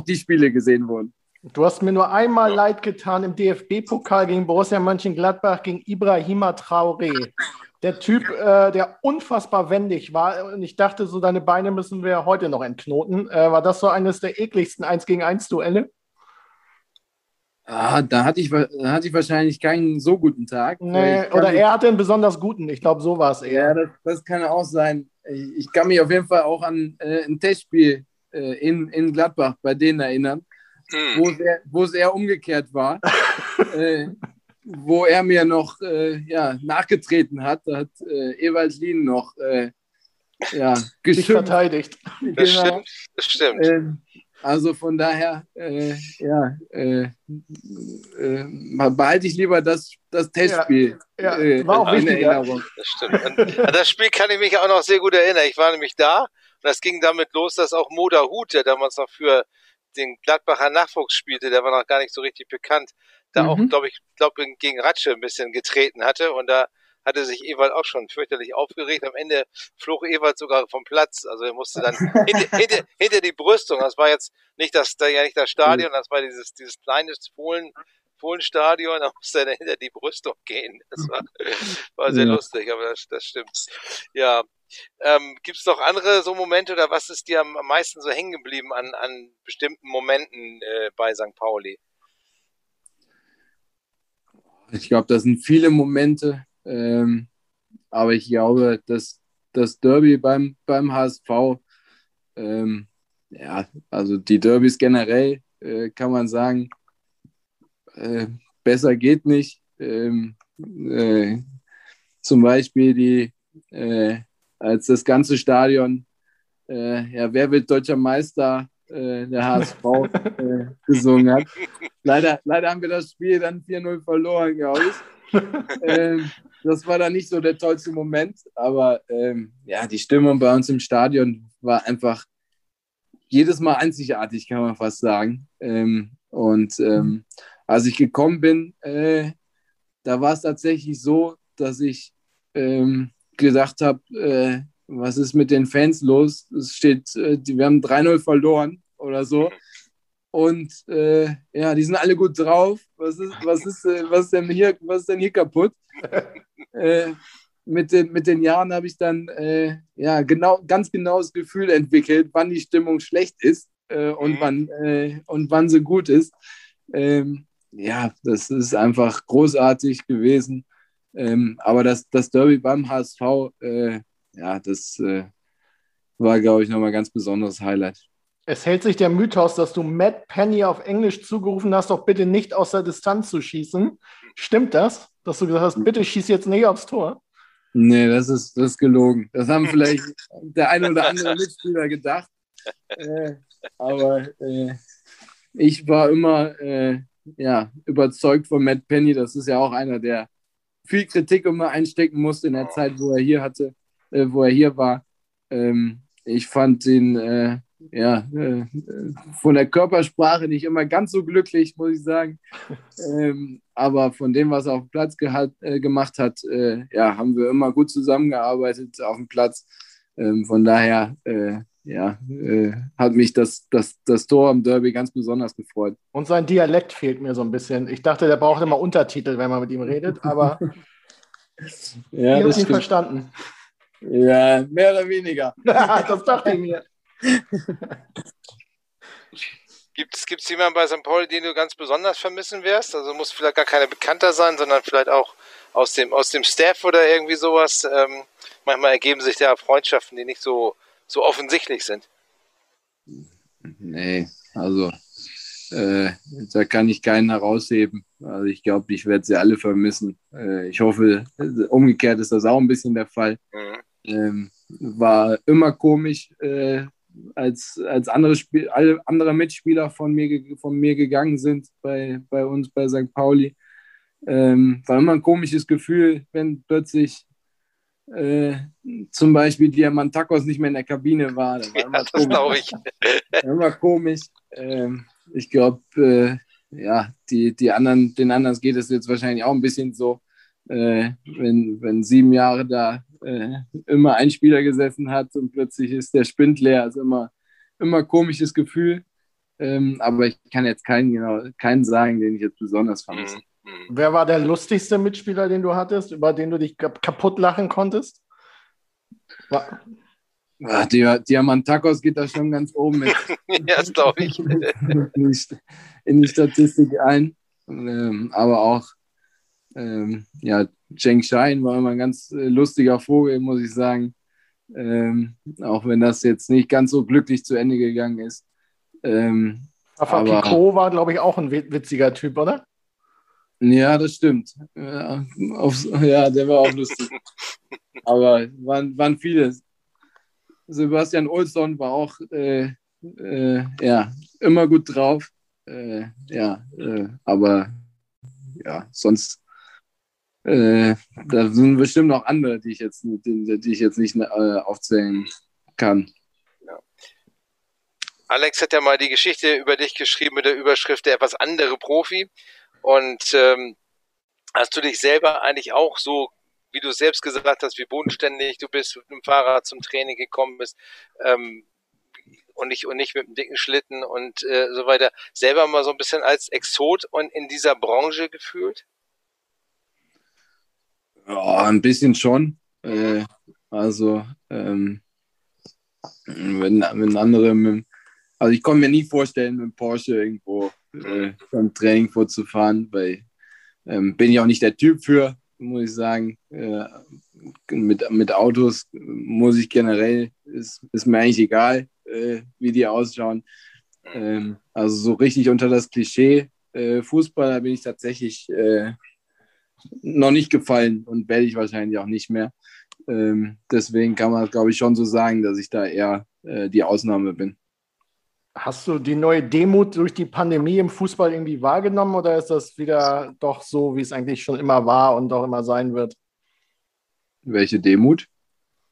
die Spiele gesehen wurden. Du hast mir nur einmal leid getan im DFB-Pokal gegen Borussia Mönchengladbach, gegen Ibrahima Traoré. Der Typ, der unfassbar wendig war, und ich dachte so, deine Beine müssen wir heute noch entknoten. War das so eines der ekligsten 1-gegen-1-Duelle? Ah, da hatte ich wahrscheinlich keinen so guten Tag. Nee, oder er hatte einen besonders guten, ich glaube, so war es eher. Ja, das kann auch sein. Ich kann mich auf jeden Fall auch an ein Testspiel in Gladbach bei denen erinnern, wo es eher umgekehrt war. Wo er mir noch nachgetreten hat, da hat Ewald Lienen noch geschimpft. Sich verteidigt. Genau. Das stimmt. Also von daher behalte ich lieber das Testspiel. Ja, war auch wichtig. Das stimmt. An das Spiel kann ich mich auch noch sehr gut erinnern. Ich war nämlich da und das ging damit los, dass auch Moda Hut, der damals noch für den Gladbacher Nachwuchs spielte, der war noch gar nicht so richtig bekannt, da auch, glaube ich, gegen Ratsche ein bisschen getreten hatte. Und da hatte sich Ewald auch schon fürchterlich aufgeregt. Am Ende flog Ewald sogar vom Platz. Also er musste dann hinter die Brüstung. Das war jetzt nicht das Stadion, das war dieses kleine Fohlenstadion. Da musste er dann hinter die Brüstung gehen. Das war sehr lustig, aber das stimmt. Ja. Gibt es noch andere so Momente oder was ist dir am meisten so hängen geblieben an bestimmten Momenten bei St. Pauli? Ich glaube, das sind viele Momente, aber ich glaube, dass das Derby beim HSV, also die Derbys generell, kann man sagen, besser geht nicht. Zum Beispiel als das ganze Stadion, wer wird deutscher Meister, der HSV gesungen hat. Leider haben wir das Spiel dann 4-0 verloren, glaube ich. Das war dann nicht so der tollste Moment, aber die Stimmung bei uns im Stadion war einfach jedes Mal einzigartig, kann man fast sagen. Als ich gekommen bin, da war es tatsächlich so, dass ich gedacht habe, was ist mit den Fans los? Es steht, wir haben 3-0 verloren oder so. Und die sind alle gut drauf. Was ist denn hier kaputt? Mit den Jahren habe ich dann ganz genau das Gefühl entwickelt, wann die Stimmung schlecht ist und wann sie gut ist. Das ist einfach großartig gewesen. Aber das Derby beim HSV, das war, glaube ich, nochmal ein ganz besonderes Highlight. Es hält sich der Mythos, dass du Matt Penney auf Englisch zugerufen hast, doch bitte nicht aus der Distanz zu schießen. Stimmt das, dass du gesagt hast, bitte schieß jetzt nicht aufs Tor? Nee, das ist gelogen. Das haben vielleicht der ein oder andere Mitspieler gedacht. Aber ich war immer überzeugt von Matt Penney. Das ist ja auch einer, der viel Kritik immer einstecken musste in der Zeit, wo er hier war. Ich fand ihn von der Körpersprache nicht immer ganz so glücklich, muss ich sagen. Aber von dem, was er auf dem Platz gemacht hat, haben wir immer gut zusammengearbeitet auf dem Platz. Von daher hat mich das Tor am Derby ganz besonders gefreut. Und sein Dialekt fehlt mir so ein bisschen. Ich dachte, der braucht immer Untertitel, wenn man mit ihm redet, aber Ja, ich habe es nicht verstanden. Ja, mehr oder weniger. Das dachte ich mir. Gibt es jemanden bei St. Pauli, den du ganz besonders vermissen wirst? Also muss vielleicht gar keiner bekannter sein, sondern vielleicht auch aus dem Staff oder irgendwie sowas. Manchmal ergeben sich da Freundschaften, die nicht so offensichtlich sind. Nee, also da kann ich keinen herausheben. Also ich glaube, ich werde sie alle vermissen. Ich hoffe, umgekehrt ist das auch ein bisschen der Fall. War immer komisch, als andere Mitspieler von mir gegangen sind bei uns bei St. Pauli. War immer ein komisches Gefühl, wenn plötzlich zum Beispiel Diamantakos nicht mehr in der Kabine war. Das war immer das glaube ich. Immer komisch. Ich glaube, die anderen, den anderen geht es jetzt wahrscheinlich auch ein bisschen so, wenn 7 Jahre da immer ein Spieler gesessen hat und plötzlich ist der Spind leer. Also immer komisches Gefühl. Aber ich kann jetzt keinen sagen, den ich jetzt besonders vermisse. Wer war der lustigste Mitspieler, den du hattest, über den du dich kaputt lachen konntest? Diamantakos geht da schon ganz oben mit. Ja, das glaube ich. In die Statistik ein. Aber auch Cheng Shine war immer ein ganz lustiger Vogel, muss ich sagen. Auch wenn das jetzt nicht ganz so glücklich zu Ende gegangen ist. Rafa Picot war, glaube ich, auch ein witziger Typ, oder? Ja, das stimmt. Ja, der war auch lustig. Aber waren viele. Sebastian Olsson war auch immer gut drauf. Aber ja, sonst da sind bestimmt noch andere, die ich jetzt nicht aufzählen kann. Ja. Alex hat ja mal die Geschichte über dich geschrieben mit der Überschrift der etwas andere Profi. Und hast du dich selber eigentlich auch so, wie du selbst gesagt hast, wie bodenständig du bist, mit dem Fahrrad zum Training gekommen bist und nicht mit dem dicken Schlitten und so weiter, selber mal so ein bisschen als Exot und in dieser Branche gefühlt? Ja, ein bisschen schon. Wenn andere also ich konnte mir nie vorstellen, mit dem Porsche irgendwo beim Training vorzufahren, weil bin ich auch nicht der Typ für, muss ich sagen. Mit Autos muss ich generell, ist mir eigentlich egal, wie die ausschauen. Also so richtig unter das Klischee Fußballer bin ich tatsächlich noch nicht gefallen und werde ich wahrscheinlich auch nicht mehr. Deswegen kann man, glaube ich, schon so sagen, dass ich da eher die Ausnahme bin. Hast du die neue Demut durch die Pandemie im Fußball irgendwie wahrgenommen oder ist das wieder doch so, wie es eigentlich schon immer war und auch immer sein wird? Welche Demut?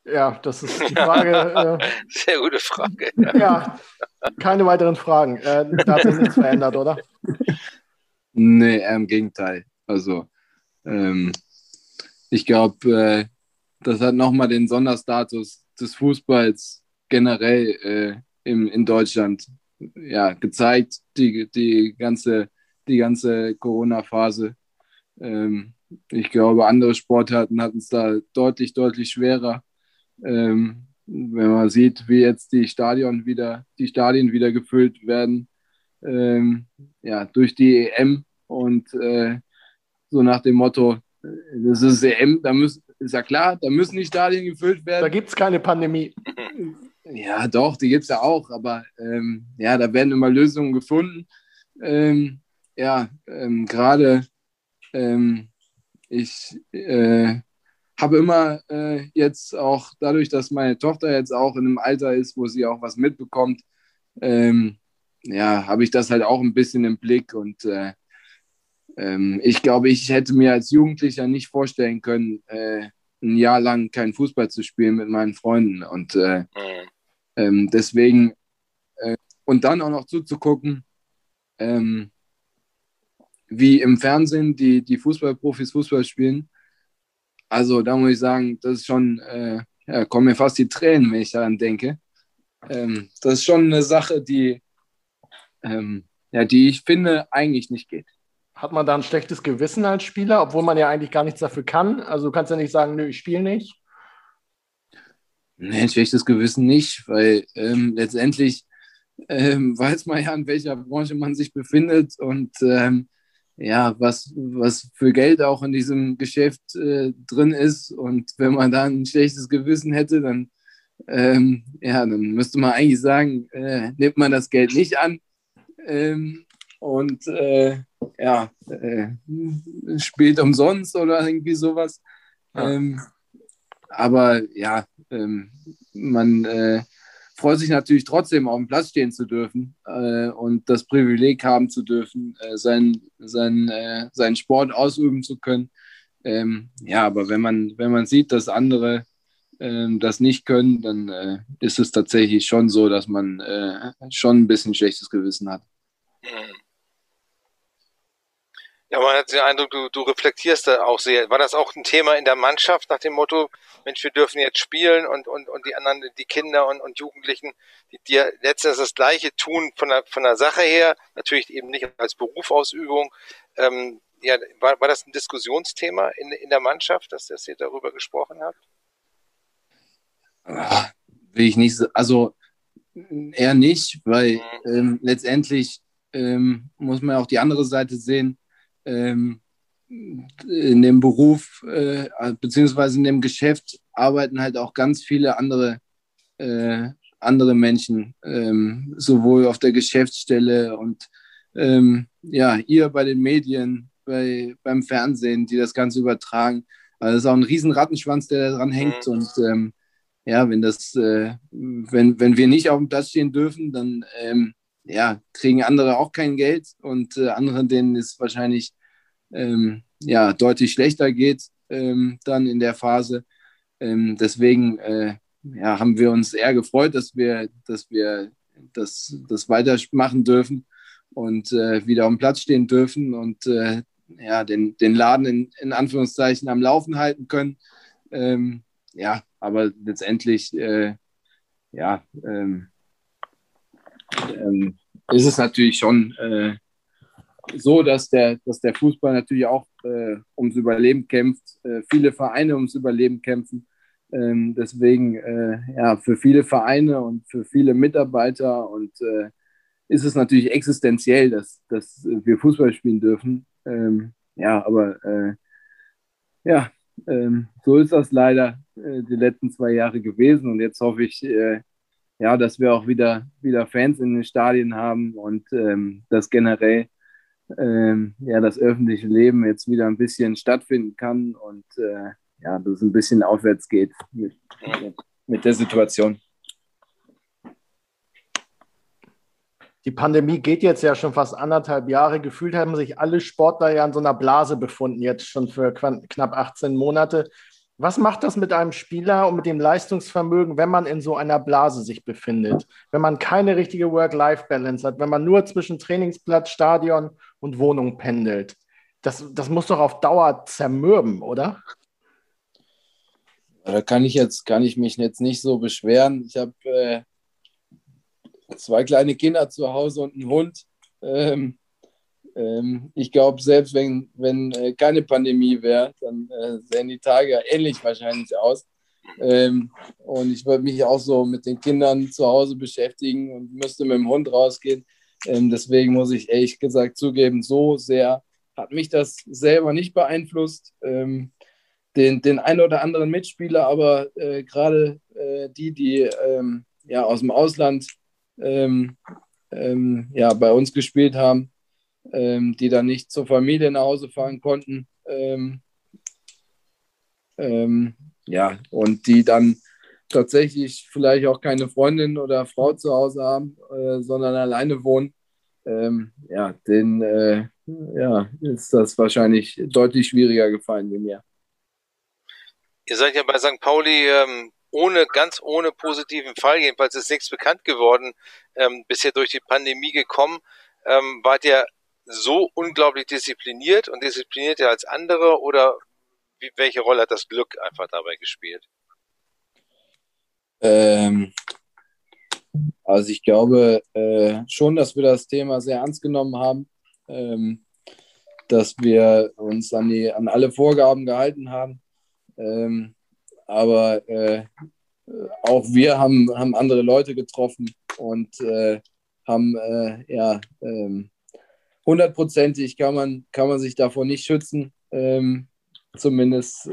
Ja, das ist die Frage. Sehr gute Frage. Ja, keine weiteren Fragen. Da hat sich nichts verändert, oder? Nee, im Gegenteil. Also, ich glaube, das hat nochmal den Sonderstatus des Fußballs generell in Deutschland gezeigt, die ganze Corona-Phase. Ich glaube, andere Sportarten hatten es da deutlich, deutlich schwerer. Wenn man sieht, wie jetzt die Stadien wieder gefüllt werden, durch die EM und so nach dem Motto, das ist EM, ist ja klar, da müssen die Stadien gefüllt werden. Da gibt es keine Pandemie. Ja, doch, die gibt es ja auch, aber da werden immer Lösungen gefunden. Gerade ich habe immer jetzt auch dadurch, dass meine Tochter jetzt auch in einem Alter ist, wo sie auch was mitbekommt, habe ich das halt auch ein bisschen im Blick und ich glaube, ich hätte mir als Jugendlicher nicht vorstellen können, ein Jahr lang keinen Fußball zu spielen mit meinen Freunden und deswegen und dann auch noch zuzugucken, wie im Fernsehen die Fußballprofis Fußball spielen. Also da muss ich sagen, das ist schon, kommen mir fast die Tränen, wenn ich daran denke. Das ist schon eine Sache, die ich finde, eigentlich nicht geht. Hat man da ein schlechtes Gewissen als Spieler, obwohl man ja eigentlich gar nichts dafür kann? Also du kannst ja nicht sagen, nö, ich spiele nicht. Nee, ein schlechtes Gewissen nicht, weil letztendlich weiß man ja, in welcher Branche man sich befindet und was für Geld auch in diesem Geschäft drin ist. Und wenn man da ein schlechtes Gewissen hätte, dann müsste man eigentlich sagen, nimmt man das Geld nicht an. Spielt umsonst oder irgendwie sowas. Ja. Man freut sich natürlich trotzdem, auf dem Platz stehen zu dürfen und das Privileg haben zu dürfen, seinen Sport ausüben zu können. Aber wenn man sieht, dass andere das nicht können, dann ist es tatsächlich schon so, dass man schon ein bisschen schlechtes Gewissen hat. Ja, man hat den Eindruck, du reflektierst da auch sehr. War das auch ein Thema in der Mannschaft nach dem Motto, Mensch, wir dürfen jetzt spielen und die anderen, die Kinder und Jugendlichen, die letztendlich das Gleiche tun von der Sache her, natürlich eben nicht als Berufsausübung. War das ein Diskussionsthema in der Mannschaft, dass ihr darüber gesprochen habt? Will ich nicht, also eher nicht, weil letztendlich muss man auch die andere Seite sehen. In dem Beruf beziehungsweise in dem Geschäft arbeiten halt auch ganz viele andere Menschen, sowohl auf der Geschäftsstelle und hier bei den Medien, beim Fernsehen, die das Ganze übertragen. Also das ist auch ein riesen Rattenschwanz, der da dran hängt und wenn wir nicht auf dem Platz stehen dürfen, dann kriegen andere auch kein Geld und andere, denen es wahrscheinlich deutlich schlechter geht dann in der Phase. Deswegen haben wir uns eher gefreut, dass wir das weitermachen dürfen und wieder auf dem Platz stehen dürfen und den Laden in Anführungszeichen am Laufen halten können. Aber letztendlich ist es natürlich schon so, dass der Fußball natürlich auch ums Überleben kämpft, viele Vereine ums Überleben kämpfen. Deswegen für viele Vereine und für viele Mitarbeiter und ist es natürlich existenziell, dass wir Fußball spielen dürfen. So ist das leider die letzten 2 Jahre gewesen und jetzt hoffe ich, dass wir auch wieder Fans in den Stadien haben und dass generell das öffentliche Leben jetzt wieder ein bisschen stattfinden kann und dass es ein bisschen aufwärts geht mit der Situation. Die Pandemie geht jetzt ja schon fast 1,5 Jahre. Gefühlt haben sich alle Sportler ja in so einer Blase befunden, jetzt schon für knapp 18 Monate. Was macht das mit einem Spieler und mit dem Leistungsvermögen, wenn man in so einer Blase sich befindet? Wenn man keine richtige Work-Life-Balance hat, wenn man nur zwischen Trainingsplatz, Stadion und Wohnung pendelt. Das muss doch auf Dauer zermürben, oder? Da kann ich mich jetzt nicht so beschweren. Ich habe 2 kleine Kinder zu Hause und einen Hund. Ich glaube, selbst wenn keine Pandemie wäre, dann sähen die Tage ähnlich wahrscheinlich aus. Und ich würde mich auch so mit den Kindern zu Hause beschäftigen und müsste mit dem Hund rausgehen. Deswegen muss ich ehrlich gesagt zugeben, so sehr hat mich das selber nicht beeinflusst. Den einen oder anderen Mitspieler, aber gerade die aus dem Ausland bei uns gespielt haben, die dann nicht zur Familie nach Hause fahren konnten. Und die dann tatsächlich vielleicht auch keine Freundin oder Frau zu Hause haben, sondern alleine wohnen. Denen ist das wahrscheinlich deutlich schwieriger gefallen wie mir. Ihr seid ja bei St. Pauli ohne positiven Fall, jedenfalls ist nichts bekannt geworden, bisher durch die Pandemie gekommen. Wart ihr so unglaublich diszipliniert und disziplinierter als andere oder welche Rolle hat das Glück einfach dabei gespielt? Also ich glaube schon, dass wir das Thema sehr ernst genommen haben. dass wir uns an alle Vorgaben gehalten haben. Aber auch wir haben andere Leute getroffen und haben hundertprozentig kann man sich davor nicht schützen, zumindest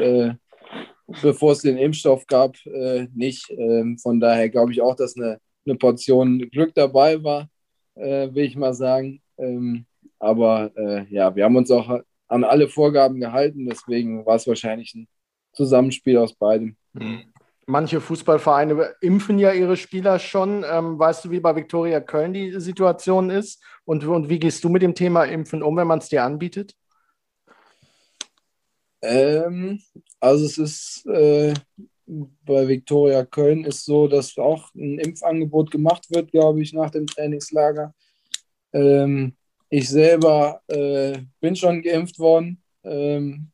bevor es den Impfstoff gab, nicht. Von daher glaube ich auch, dass eine Portion Glück dabei war, will ich mal sagen. Aber wir haben uns auch an alle Vorgaben gehalten, deswegen war es wahrscheinlich ein Zusammenspiel aus beidem. Mhm. Manche Fußballvereine impfen ja ihre Spieler schon. Weißt du, wie bei Viktoria Köln die Situation ist? Und wie gehst du mit dem Thema Impfen um, wenn man es dir anbietet? Also es ist bei Viktoria Köln ist so, dass auch ein Impfangebot gemacht wird, glaube ich, nach dem Trainingslager. Ich selber bin schon geimpft worden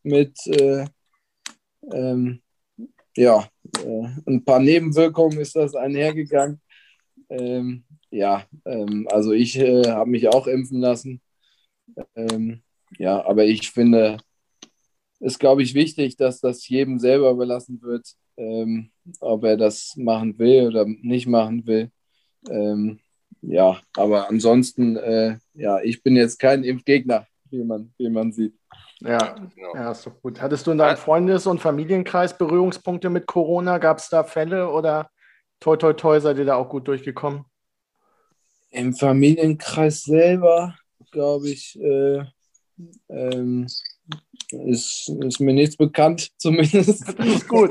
mit ein paar Nebenwirkungen ist das einhergegangen. Also ich habe mich auch impfen lassen. Aber ich finde, es ist, glaube ich, wichtig, dass das jedem selber überlassen wird, ob er das machen will oder nicht machen will. Aber ansonsten, ich bin jetzt kein Impfgegner, wie man sieht. Ja, genau. Ja, ist doch gut. Hattest du in deinem Freundes- und Familienkreis Berührungspunkte mit Corona? Gab es da Fälle oder toi toi toi, seid ihr da auch gut durchgekommen? Im Familienkreis selber, glaube ich, ist mir nichts bekannt, zumindest. Das ist gut.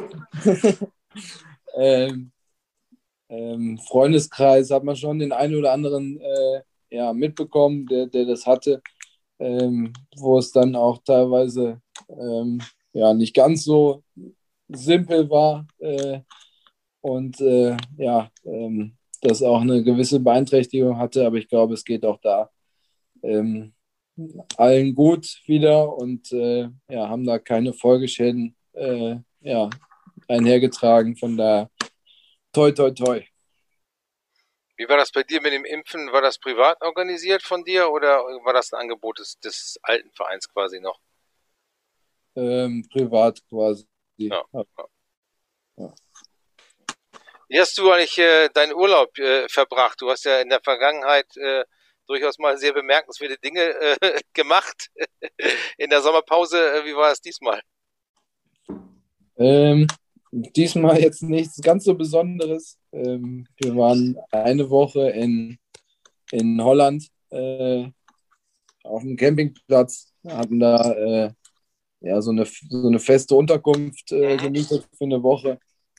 Freundeskreis hat man schon den einen oder anderen mitbekommen, der das hatte. Wo es dann auch teilweise nicht ganz so simpel war und das auch eine gewisse Beeinträchtigung hatte, aber ich glaube, es geht auch da allen gut wieder und haben da keine Folgeschäden einhergetragen, von daher toi toi toi. Wie war das bei dir mit dem Impfen? War das privat organisiert von dir oder war das ein Angebot des alten Vereins quasi noch? Privat quasi. Ja. Wie hast du eigentlich deinen Urlaub verbracht? Du hast ja in der Vergangenheit durchaus mal sehr bemerkenswerte Dinge gemacht in der Sommerpause. Wie war es diesmal? Diesmal jetzt nichts ganz so Besonderes. Wir waren eine Woche in Holland auf dem Campingplatz, hatten da so eine feste Unterkunft gemietet für eine Woche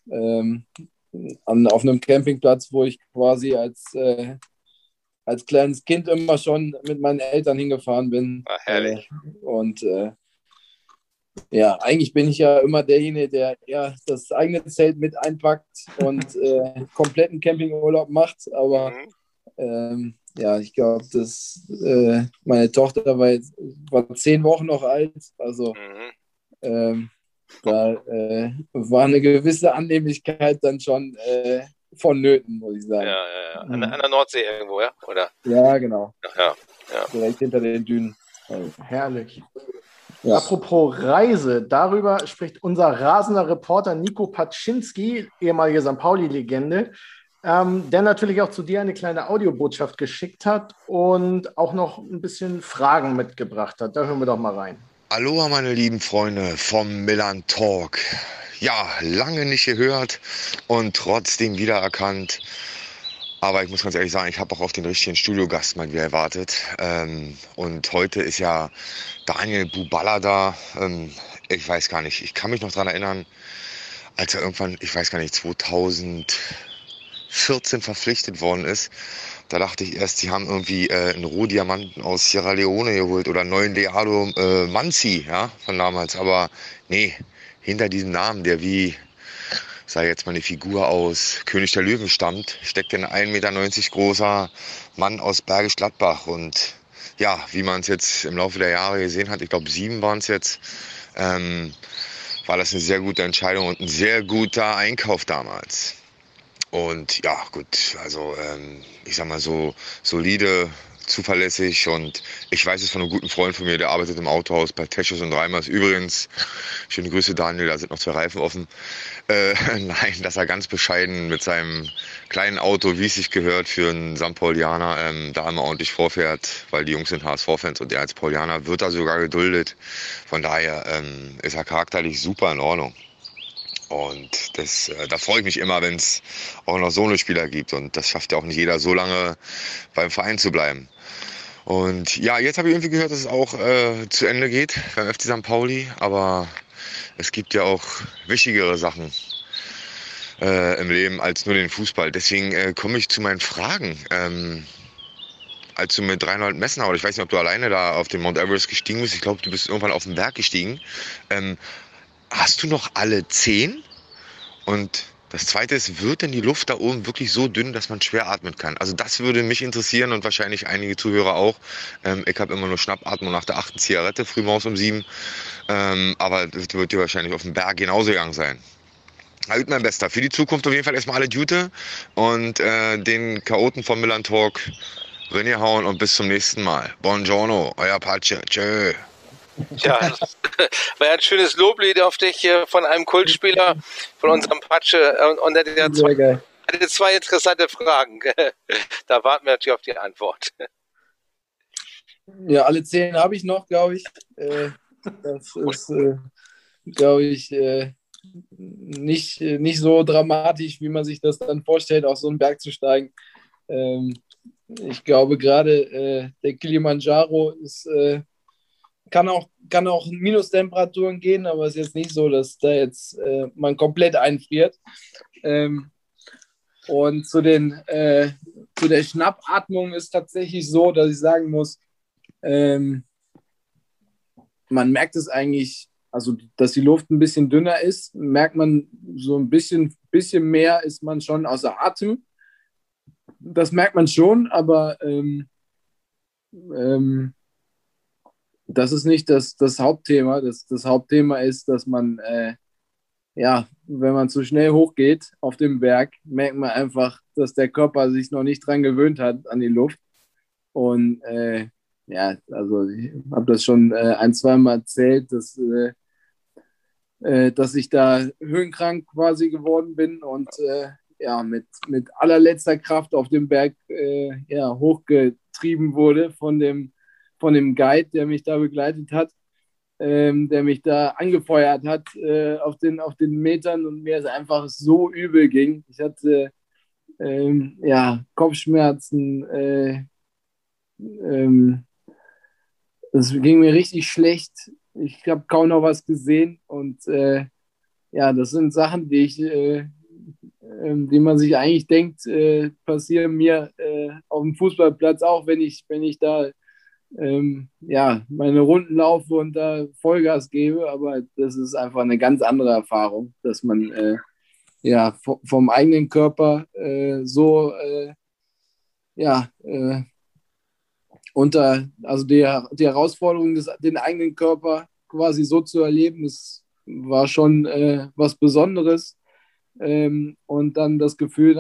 auf einem Campingplatz, wo ich quasi als kleines Kind immer schon mit meinen Eltern hingefahren bin. Ach, herrlich. Eigentlich bin ich ja immer derjenige, der eher das eigene Zelt mit einpackt und kompletten Campingurlaub macht, aber ich glaube, dass meine Tochter war 10 Wochen noch alt, also da war eine gewisse Annehmlichkeit dann schon vonnöten, muss ich sagen. Ja. An der Nordsee irgendwo, ja? Oder? Ja, genau. Ja. Direkt hinter den Dünen. Also. Herrlich. Ja. Apropos Reise, darüber spricht unser rasender Reporter Nico Paczynski, ehemalige St. Pauli-Legende, der natürlich auch zu dir eine kleine Audiobotschaft geschickt hat und auch noch ein bisschen Fragen mitgebracht hat. Da hören wir doch mal rein. Hallo meine lieben Freunde vom Milan Talk. Ja, lange nicht gehört und trotzdem wiedererkannt. Aber ich muss ganz ehrlich sagen, ich habe auch auf den richtigen Studiogast mal wieder erwartet. Und heute ist ja Daniel Buballa da. Ich weiß gar nicht, ich kann mich noch dran erinnern, als er irgendwann, 2014 verpflichtet worden ist. Da dachte ich erst, die haben irgendwie einen Rohdiamanten aus Sierra Leone geholt oder einen neuen Leado Manzi, ja, von damals. Aber nee, hinter diesem Namen, der wie... sei jetzt mal eine Figur aus König der Löwen stammt, steckt ein 1,90 Meter großer Mann aus Bergisch Gladbach. Und ja, wie man es jetzt im Laufe der Jahre gesehen hat, ich glaube 7 waren es jetzt, war das eine sehr gute Entscheidung und ein sehr guter Einkauf damals. Und ja, gut, also ich sag mal so solide zuverlässig und ich weiß es von einem guten Freund von mir, der arbeitet im Autohaus bei Teschus und Reimers. Übrigens, schöne Grüße Daniel, da sind noch 2 Reifen offen. Nein, dass er ganz bescheiden mit seinem kleinen Auto, wie es sich gehört, für einen St. Paulianer da immer ordentlich vorfährt, weil die Jungs sind HSV-Fans und er als Paulianer wird da sogar geduldet. Von daher ist er charakterlich super in Ordnung. Und da freue ich mich immer, wenn es auch noch so eine Spieler gibt. Und das schafft ja auch nicht jeder, so lange beim Verein zu bleiben. Und ja, jetzt habe ich irgendwie gehört, dass es auch zu Ende geht beim FC St. Pauli. Aber es gibt ja auch wichtigere Sachen im Leben als nur den Fußball. Deswegen komme ich zu meinen Fragen. Als du mit Reinhold Messner, oder ich weiß nicht, ob du alleine da auf den Mount Everest gestiegen bist. Ich glaube, du bist irgendwann auf den Berg gestiegen. Hast du noch alle 10? Und das Zweite ist, wird denn die Luft da oben wirklich so dünn, dass man schwer atmen kann? Also das würde mich interessieren und wahrscheinlich einige Zuhörer auch. Ich habe immer nur Schnappatmung nach der 8. Zigarette, frühmorgens um 7. Aber das wird dir wahrscheinlich auf dem Berg genauso gegangen sein. Halt mein Bester. Für die Zukunft auf jeden Fall erstmal alle Gute und den Chaoten vom Milan Talk reingehauen und bis zum nächsten Mal. Buongiorno, euer Patsche. Tschö. Ja, das war ja ein schönes Loblied auf dich von einem Kultspieler, von unserem Patsche. Und der hatte 2 interessante Fragen. Da warten wir natürlich auf die Antwort. Ja, alle 10 habe ich noch, glaube ich. Das ist, glaube ich, nicht so dramatisch, wie man sich das dann vorstellt, auf so einen Berg zu steigen. Ich glaube, gerade der Kilimanjaro ist... Kann auch in Minustemperaturen gehen, aber es ist jetzt nicht so, dass da jetzt man komplett einfriert. Und zu der Schnappatmung ist tatsächlich so, dass ich sagen muss, man merkt es eigentlich, also dass die Luft ein bisschen dünner ist, merkt man so ein bisschen mehr, ist man schon außer Atem. Das merkt man schon, aber das ist nicht das Hauptthema. Das Hauptthema ist, dass man, wenn man zu schnell hochgeht auf dem Berg, merkt man einfach, dass der Körper sich noch nicht dran gewöhnt hat an die Luft. Und also ich habe das schon 1-2 Mal erzählt, dass ich da höhenkrank quasi geworden bin und mit allerletzter Kraft auf dem Berg hochgetrieben wurde von dem Guide, der mich da begleitet hat, der mich da angefeuert hat auf den Metern und mir es einfach so übel ging. Ich hatte Kopfschmerzen, das ging mir richtig schlecht. Ich habe kaum noch was gesehen und das sind Sachen, die man sich eigentlich denkt, passieren mir auf dem Fußballplatz auch, wenn ich da meine Runden laufe und da Vollgas gebe, aber das ist einfach eine ganz andere Erfahrung, dass man vom eigenen Körper die Herausforderung, den eigenen Körper quasi so zu erleben, das war schon was Besonderes, und dann das Gefühl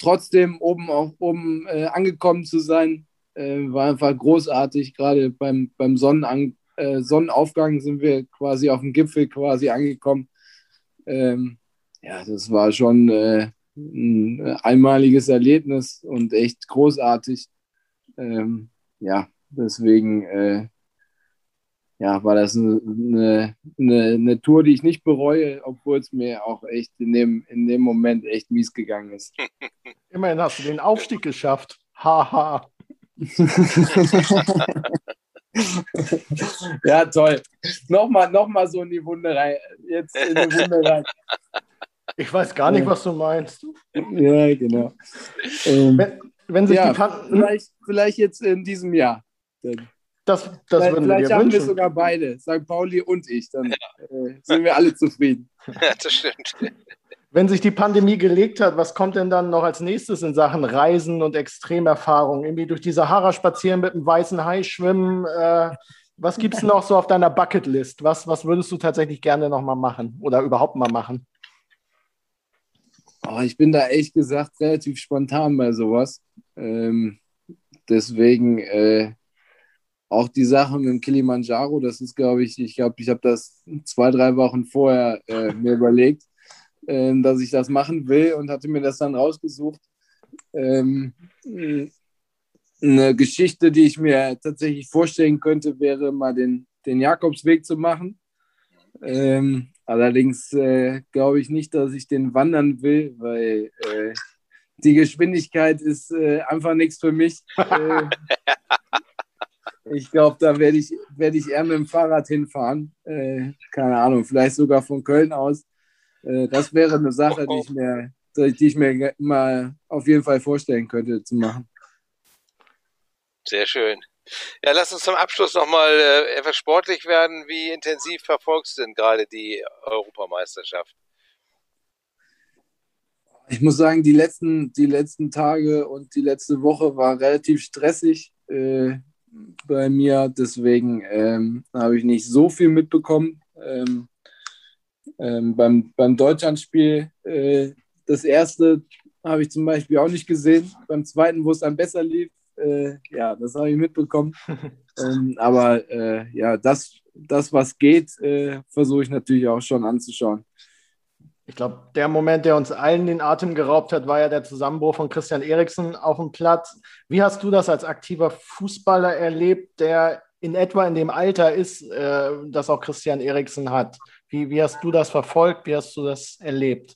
trotzdem oben angekommen zu sein, war einfach großartig. Gerade beim Sonnenaufgang sind wir quasi auf dem Gipfel quasi angekommen. Das war schon ein einmaliges Erlebnis und echt großartig. Deswegen war das eine Tour, die ich nicht bereue, obwohl es mir auch echt in dem Moment echt mies gegangen ist. Immerhin hast du den Aufstieg geschafft. Haha. Ja, toll. Nochmal so in die Wunde rein. Jetzt in die Wunde rein. Ich weiß gar nicht, was du meinst. Ja, genau. Wenn sich die Kanten... Vielleicht jetzt in diesem Jahr. Das würden wir dir haben wünschen. Wir sogar beide, St. Pauli und ich. Dann sind wir alle zufrieden. Ja, das stimmt. Wenn sich die Pandemie gelegt hat, was kommt denn dann noch als nächstes in Sachen Reisen und Extremerfahrung? Irgendwie durch die Sahara spazieren, mit einem weißen Hai schwimmen. Was gibt es noch so auf deiner Bucketlist? Was würdest du tatsächlich gerne noch mal machen oder überhaupt mal machen? Oh, ich bin da ehrlich gesagt relativ spontan bei sowas. Deswegen auch die Sache mit dem Kilimanjaro, das ist, glaube ich, ich habe das 2-3 Wochen vorher mir überlegt, dass ich das machen will und hatte mir das dann rausgesucht. Eine Geschichte, die ich mir tatsächlich vorstellen könnte, wäre mal den Jakobsweg zu machen. Allerdings glaube ich nicht, dass ich den wandern will, weil die Geschwindigkeit ist einfach nichts für mich. Ich glaube, da werde ich eher mit dem Fahrrad hinfahren. Keine Ahnung, vielleicht sogar von Köln aus. Das wäre eine Sache, die ich mir mal auf jeden Fall vorstellen könnte zu machen. Sehr schön. Ja, lass uns zum Abschluss nochmal etwas sportlich werden. Wie intensiv verfolgst du denn gerade die Europameisterschaft? Ich muss sagen, die letzten Tage und die letzte Woche war relativ stressig bei mir. Deswegen habe ich nicht so viel mitbekommen. Beim Deutschlandspiel das erste habe ich zum Beispiel auch nicht gesehen. Beim zweiten, wo es dann besser lief, ja, das habe ich mitbekommen. Aber ja, das was geht, versuche ich natürlich auch schon anzuschauen. Ich glaube, der Moment, der uns allen den Atem geraubt hat, war ja der Zusammenbruch von Christian Eriksen auf dem Platz. Wie hast du das als aktiver Fußballer erlebt, der in etwa in dem Alter ist, das auch Christian Eriksen hat? Wie hast du das verfolgt? Wie hast du das erlebt?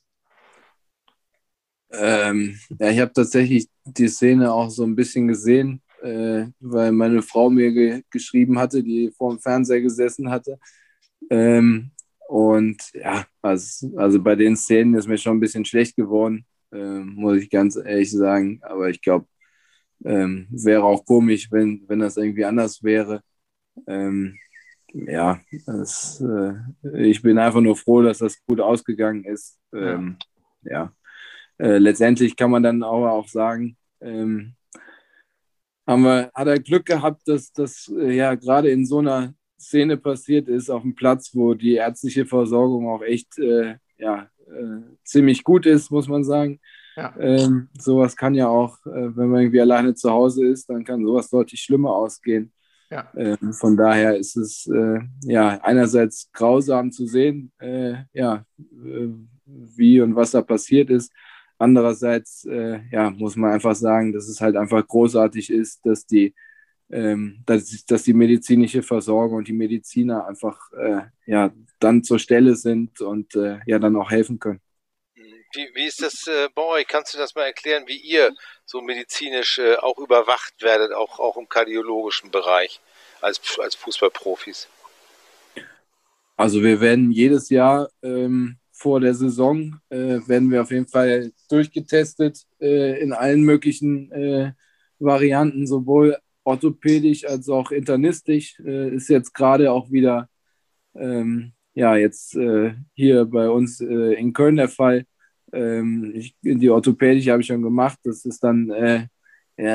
Ja, ich habe tatsächlich die Szene auch so ein bisschen gesehen, weil meine Frau mir geschrieben hatte, die vor dem Fernseher gesessen hatte. Und ja, also bei den Szenen ist mir schon ein bisschen schlecht geworden, muss ich ganz ehrlich sagen. Aber ich glaube, wäre auch komisch, wenn das irgendwie anders wäre. Ja, ich bin einfach nur froh, dass das gut ausgegangen ist. Ja. Letztendlich kann man dann auch sagen, hat er Glück gehabt, dass das ja gerade in so einer Szene passiert ist, auf dem Platz, wo die ärztliche Versorgung auch echt ziemlich gut ist, muss man sagen. Ja. Sowas kann ja auch, wenn man irgendwie alleine zu Hause ist, dann kann sowas deutlich schlimmer ausgehen. Ja. Von daher ist es einerseits grausam zu sehen, wie und was da passiert ist. Andererseits muss man einfach sagen, dass es halt einfach großartig ist, dass die medizinische Versorgung und die Mediziner einfach dann zur Stelle sind und dann auch helfen können. Wie ist das bei euch? Kannst du das mal erklären, wie ihr so medizinisch auch überwacht werdet, auch im kardiologischen Bereich als Fußballprofis? Also wir werden jedes Jahr vor der Saison werden wir auf jeden Fall durchgetestet in allen möglichen Varianten, sowohl orthopädisch als auch internistisch. Ist jetzt gerade auch wieder hier bei uns in Köln der Fall. Die orthopädische habe ich schon gemacht. Das ist dann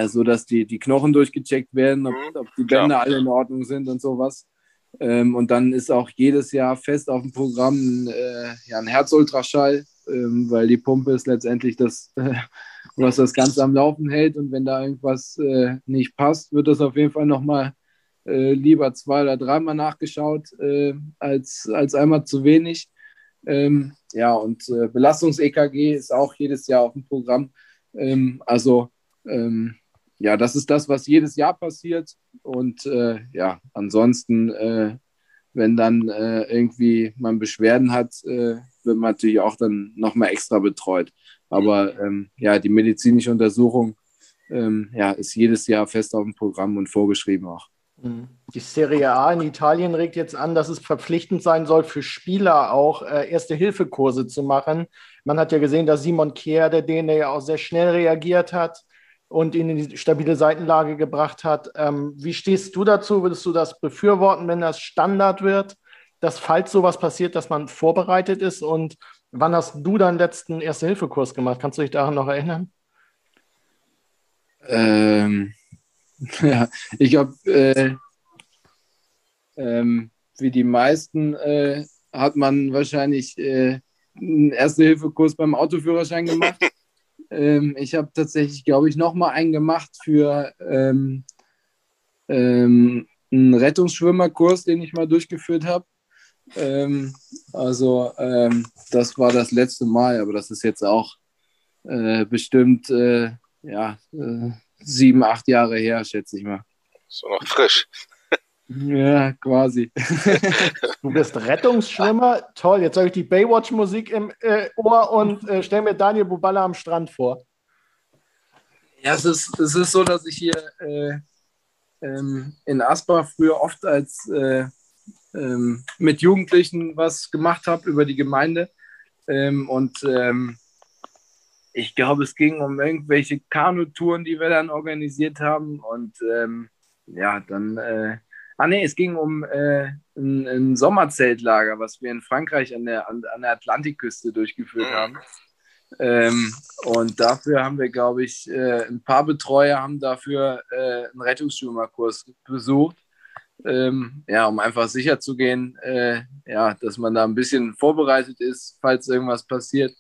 so, dass die Knochen durchgecheckt werden, ob die Bänder alle in Ordnung sind und sowas. Und dann ist auch jedes Jahr fest auf dem Programm ein Herzultraschall, weil die Pumpe ist letztendlich das, was das Ganze am Laufen hält. Und wenn da irgendwas nicht passt, wird das auf jeden Fall nochmal lieber 2- oder 3-mal nachgeschaut, als einmal zu wenig. Belastungs-EKG ist auch jedes Jahr auf dem Programm. Das ist das, was jedes Jahr passiert. Und ansonsten, wenn dann irgendwie man Beschwerden hat, wird man natürlich auch dann nochmal extra betreut. Aber die medizinische Untersuchung ist jedes Jahr fest auf dem Programm und vorgeschrieben auch. Die Serie A in Italien regt jetzt an, dass es verpflichtend sein soll, für Spieler auch Erste-Hilfe-Kurse zu machen. Man hat ja gesehen, dass Simon Kehr, der Däne, ja auch sehr schnell reagiert hat und ihn in die stabile Seitenlage gebracht hat. Wie stehst du dazu? Würdest du das befürworten, wenn das Standard wird, dass, falls sowas passiert, dass man vorbereitet ist? Und wann hast du deinen letzten Erste-Hilfe-Kurs gemacht? Kannst du dich daran noch erinnern? Ja, ich glaube, wie die meisten hat man wahrscheinlich einen Erste-Hilfe-Kurs beim Autoführerschein gemacht. Ich habe tatsächlich, glaube ich, nochmal einen gemacht für einen Rettungsschwimmerkurs, den ich mal durchgeführt habe. Das war das letzte Mal, aber das ist jetzt auch bestimmt 7, 8 Jahre her, schätze ich mal. So noch frisch. Ja, quasi. Du bist Rettungsschwimmer? Toll, jetzt habe ich die Baywatch-Musik im Ohr und stelle mir Daniel Buballa am Strand vor. Ja, es ist so, dass ich hier in Asbach früher oft als mit Jugendlichen was gemacht habe über die Gemeinde. Ich glaube, es ging um irgendwelche Kanutouren, die wir dann organisiert haben. Und es ging um ein Sommerzeltlager, was wir in Frankreich an der Atlantikküste durchgeführt haben. Und dafür haben wir, glaube ich, ein paar Betreuer haben dafür einen Rettungsschwimmerkurs besucht, um einfach sicher zu gehen, dass man da ein bisschen vorbereitet ist, falls irgendwas passiert.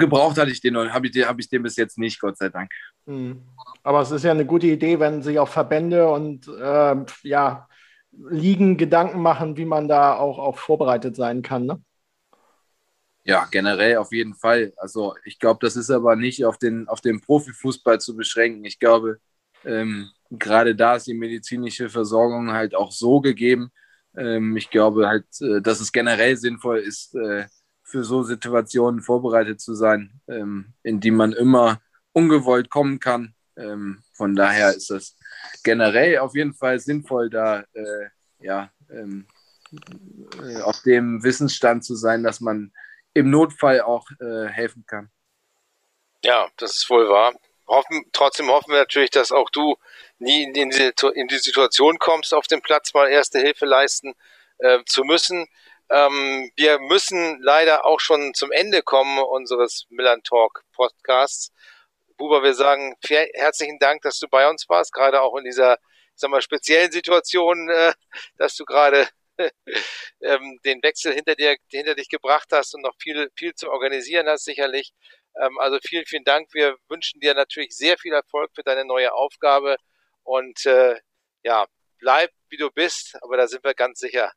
Gebraucht hatte ich den und habe ich den bis jetzt nicht, Gott sei Dank. Aber es ist ja eine gute Idee, wenn sich auch Verbände und Ligen Gedanken machen, wie man da auch vorbereitet sein kann, ne? Ja, generell auf jeden Fall. Also ich glaube, das ist aber nicht auf den Profifußball zu beschränken. Ich glaube, gerade da ist die medizinische Versorgung halt auch so gegeben. Ich glaube halt, dass es generell sinnvoll ist, für so Situationen vorbereitet zu sein, in die man immer ungewollt kommen kann. Von daher ist das generell auf jeden Fall sinnvoll, da auf dem Wissensstand zu sein, dass man im Notfall auch helfen kann. Ja, das ist wohl wahr. Trotzdem hoffen wir natürlich, dass auch du nie in die Situation kommst, auf dem Platz mal erste Hilfe leisten zu müssen. Wir müssen leider auch schon zum Ende kommen unseres Milan Talk Podcasts. Buba, wir sagen herzlichen Dank, dass du bei uns warst, gerade auch in dieser, speziellen Situation, dass du gerade den Wechsel hinter dich gebracht hast und noch viel zu organisieren hast sicherlich. Also vielen, vielen Dank. Wir wünschen dir natürlich sehr viel Erfolg für deine neue Aufgabe und bleib wie du bist, aber da sind wir ganz sicher,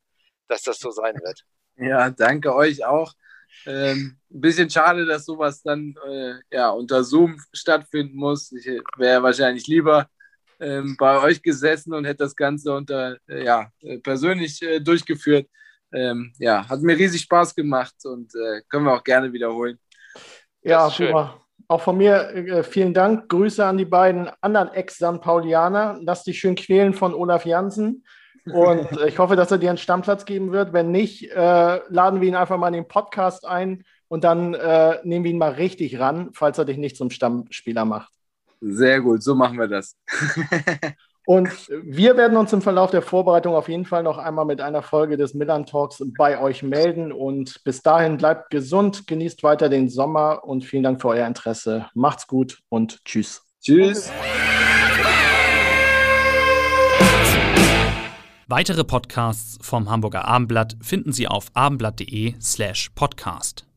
dass das so sein wird. Ja, danke euch auch. Ein bisschen schade, dass sowas dann unter Zoom stattfinden muss. Ich wäre wahrscheinlich lieber bei euch gesessen und hätte das Ganze persönlich durchgeführt. Hat mir riesig Spaß gemacht und können wir auch gerne wiederholen. Ja, super. Auch von mir vielen Dank. Grüße an die beiden anderen Ex-San Paulianer. Lass dich schön quälen von Olaf Janßen. Und ich hoffe, dass er dir einen Stammplatz geben wird. Wenn nicht, laden wir ihn einfach mal in den Podcast ein und dann nehmen wir ihn mal richtig ran, falls er dich nicht zum Stammspieler macht. Sehr gut, so machen wir das. Und wir werden uns im Verlauf der Vorbereitung auf jeden Fall noch einmal mit einer Folge des Milan Talks bei euch melden. Und bis dahin bleibt gesund, genießt weiter den Sommer und vielen Dank für euer Interesse. Macht's gut und tschüss. Tschüss. Weitere Podcasts vom Hamburger Abendblatt finden Sie auf abendblatt.de/podcast.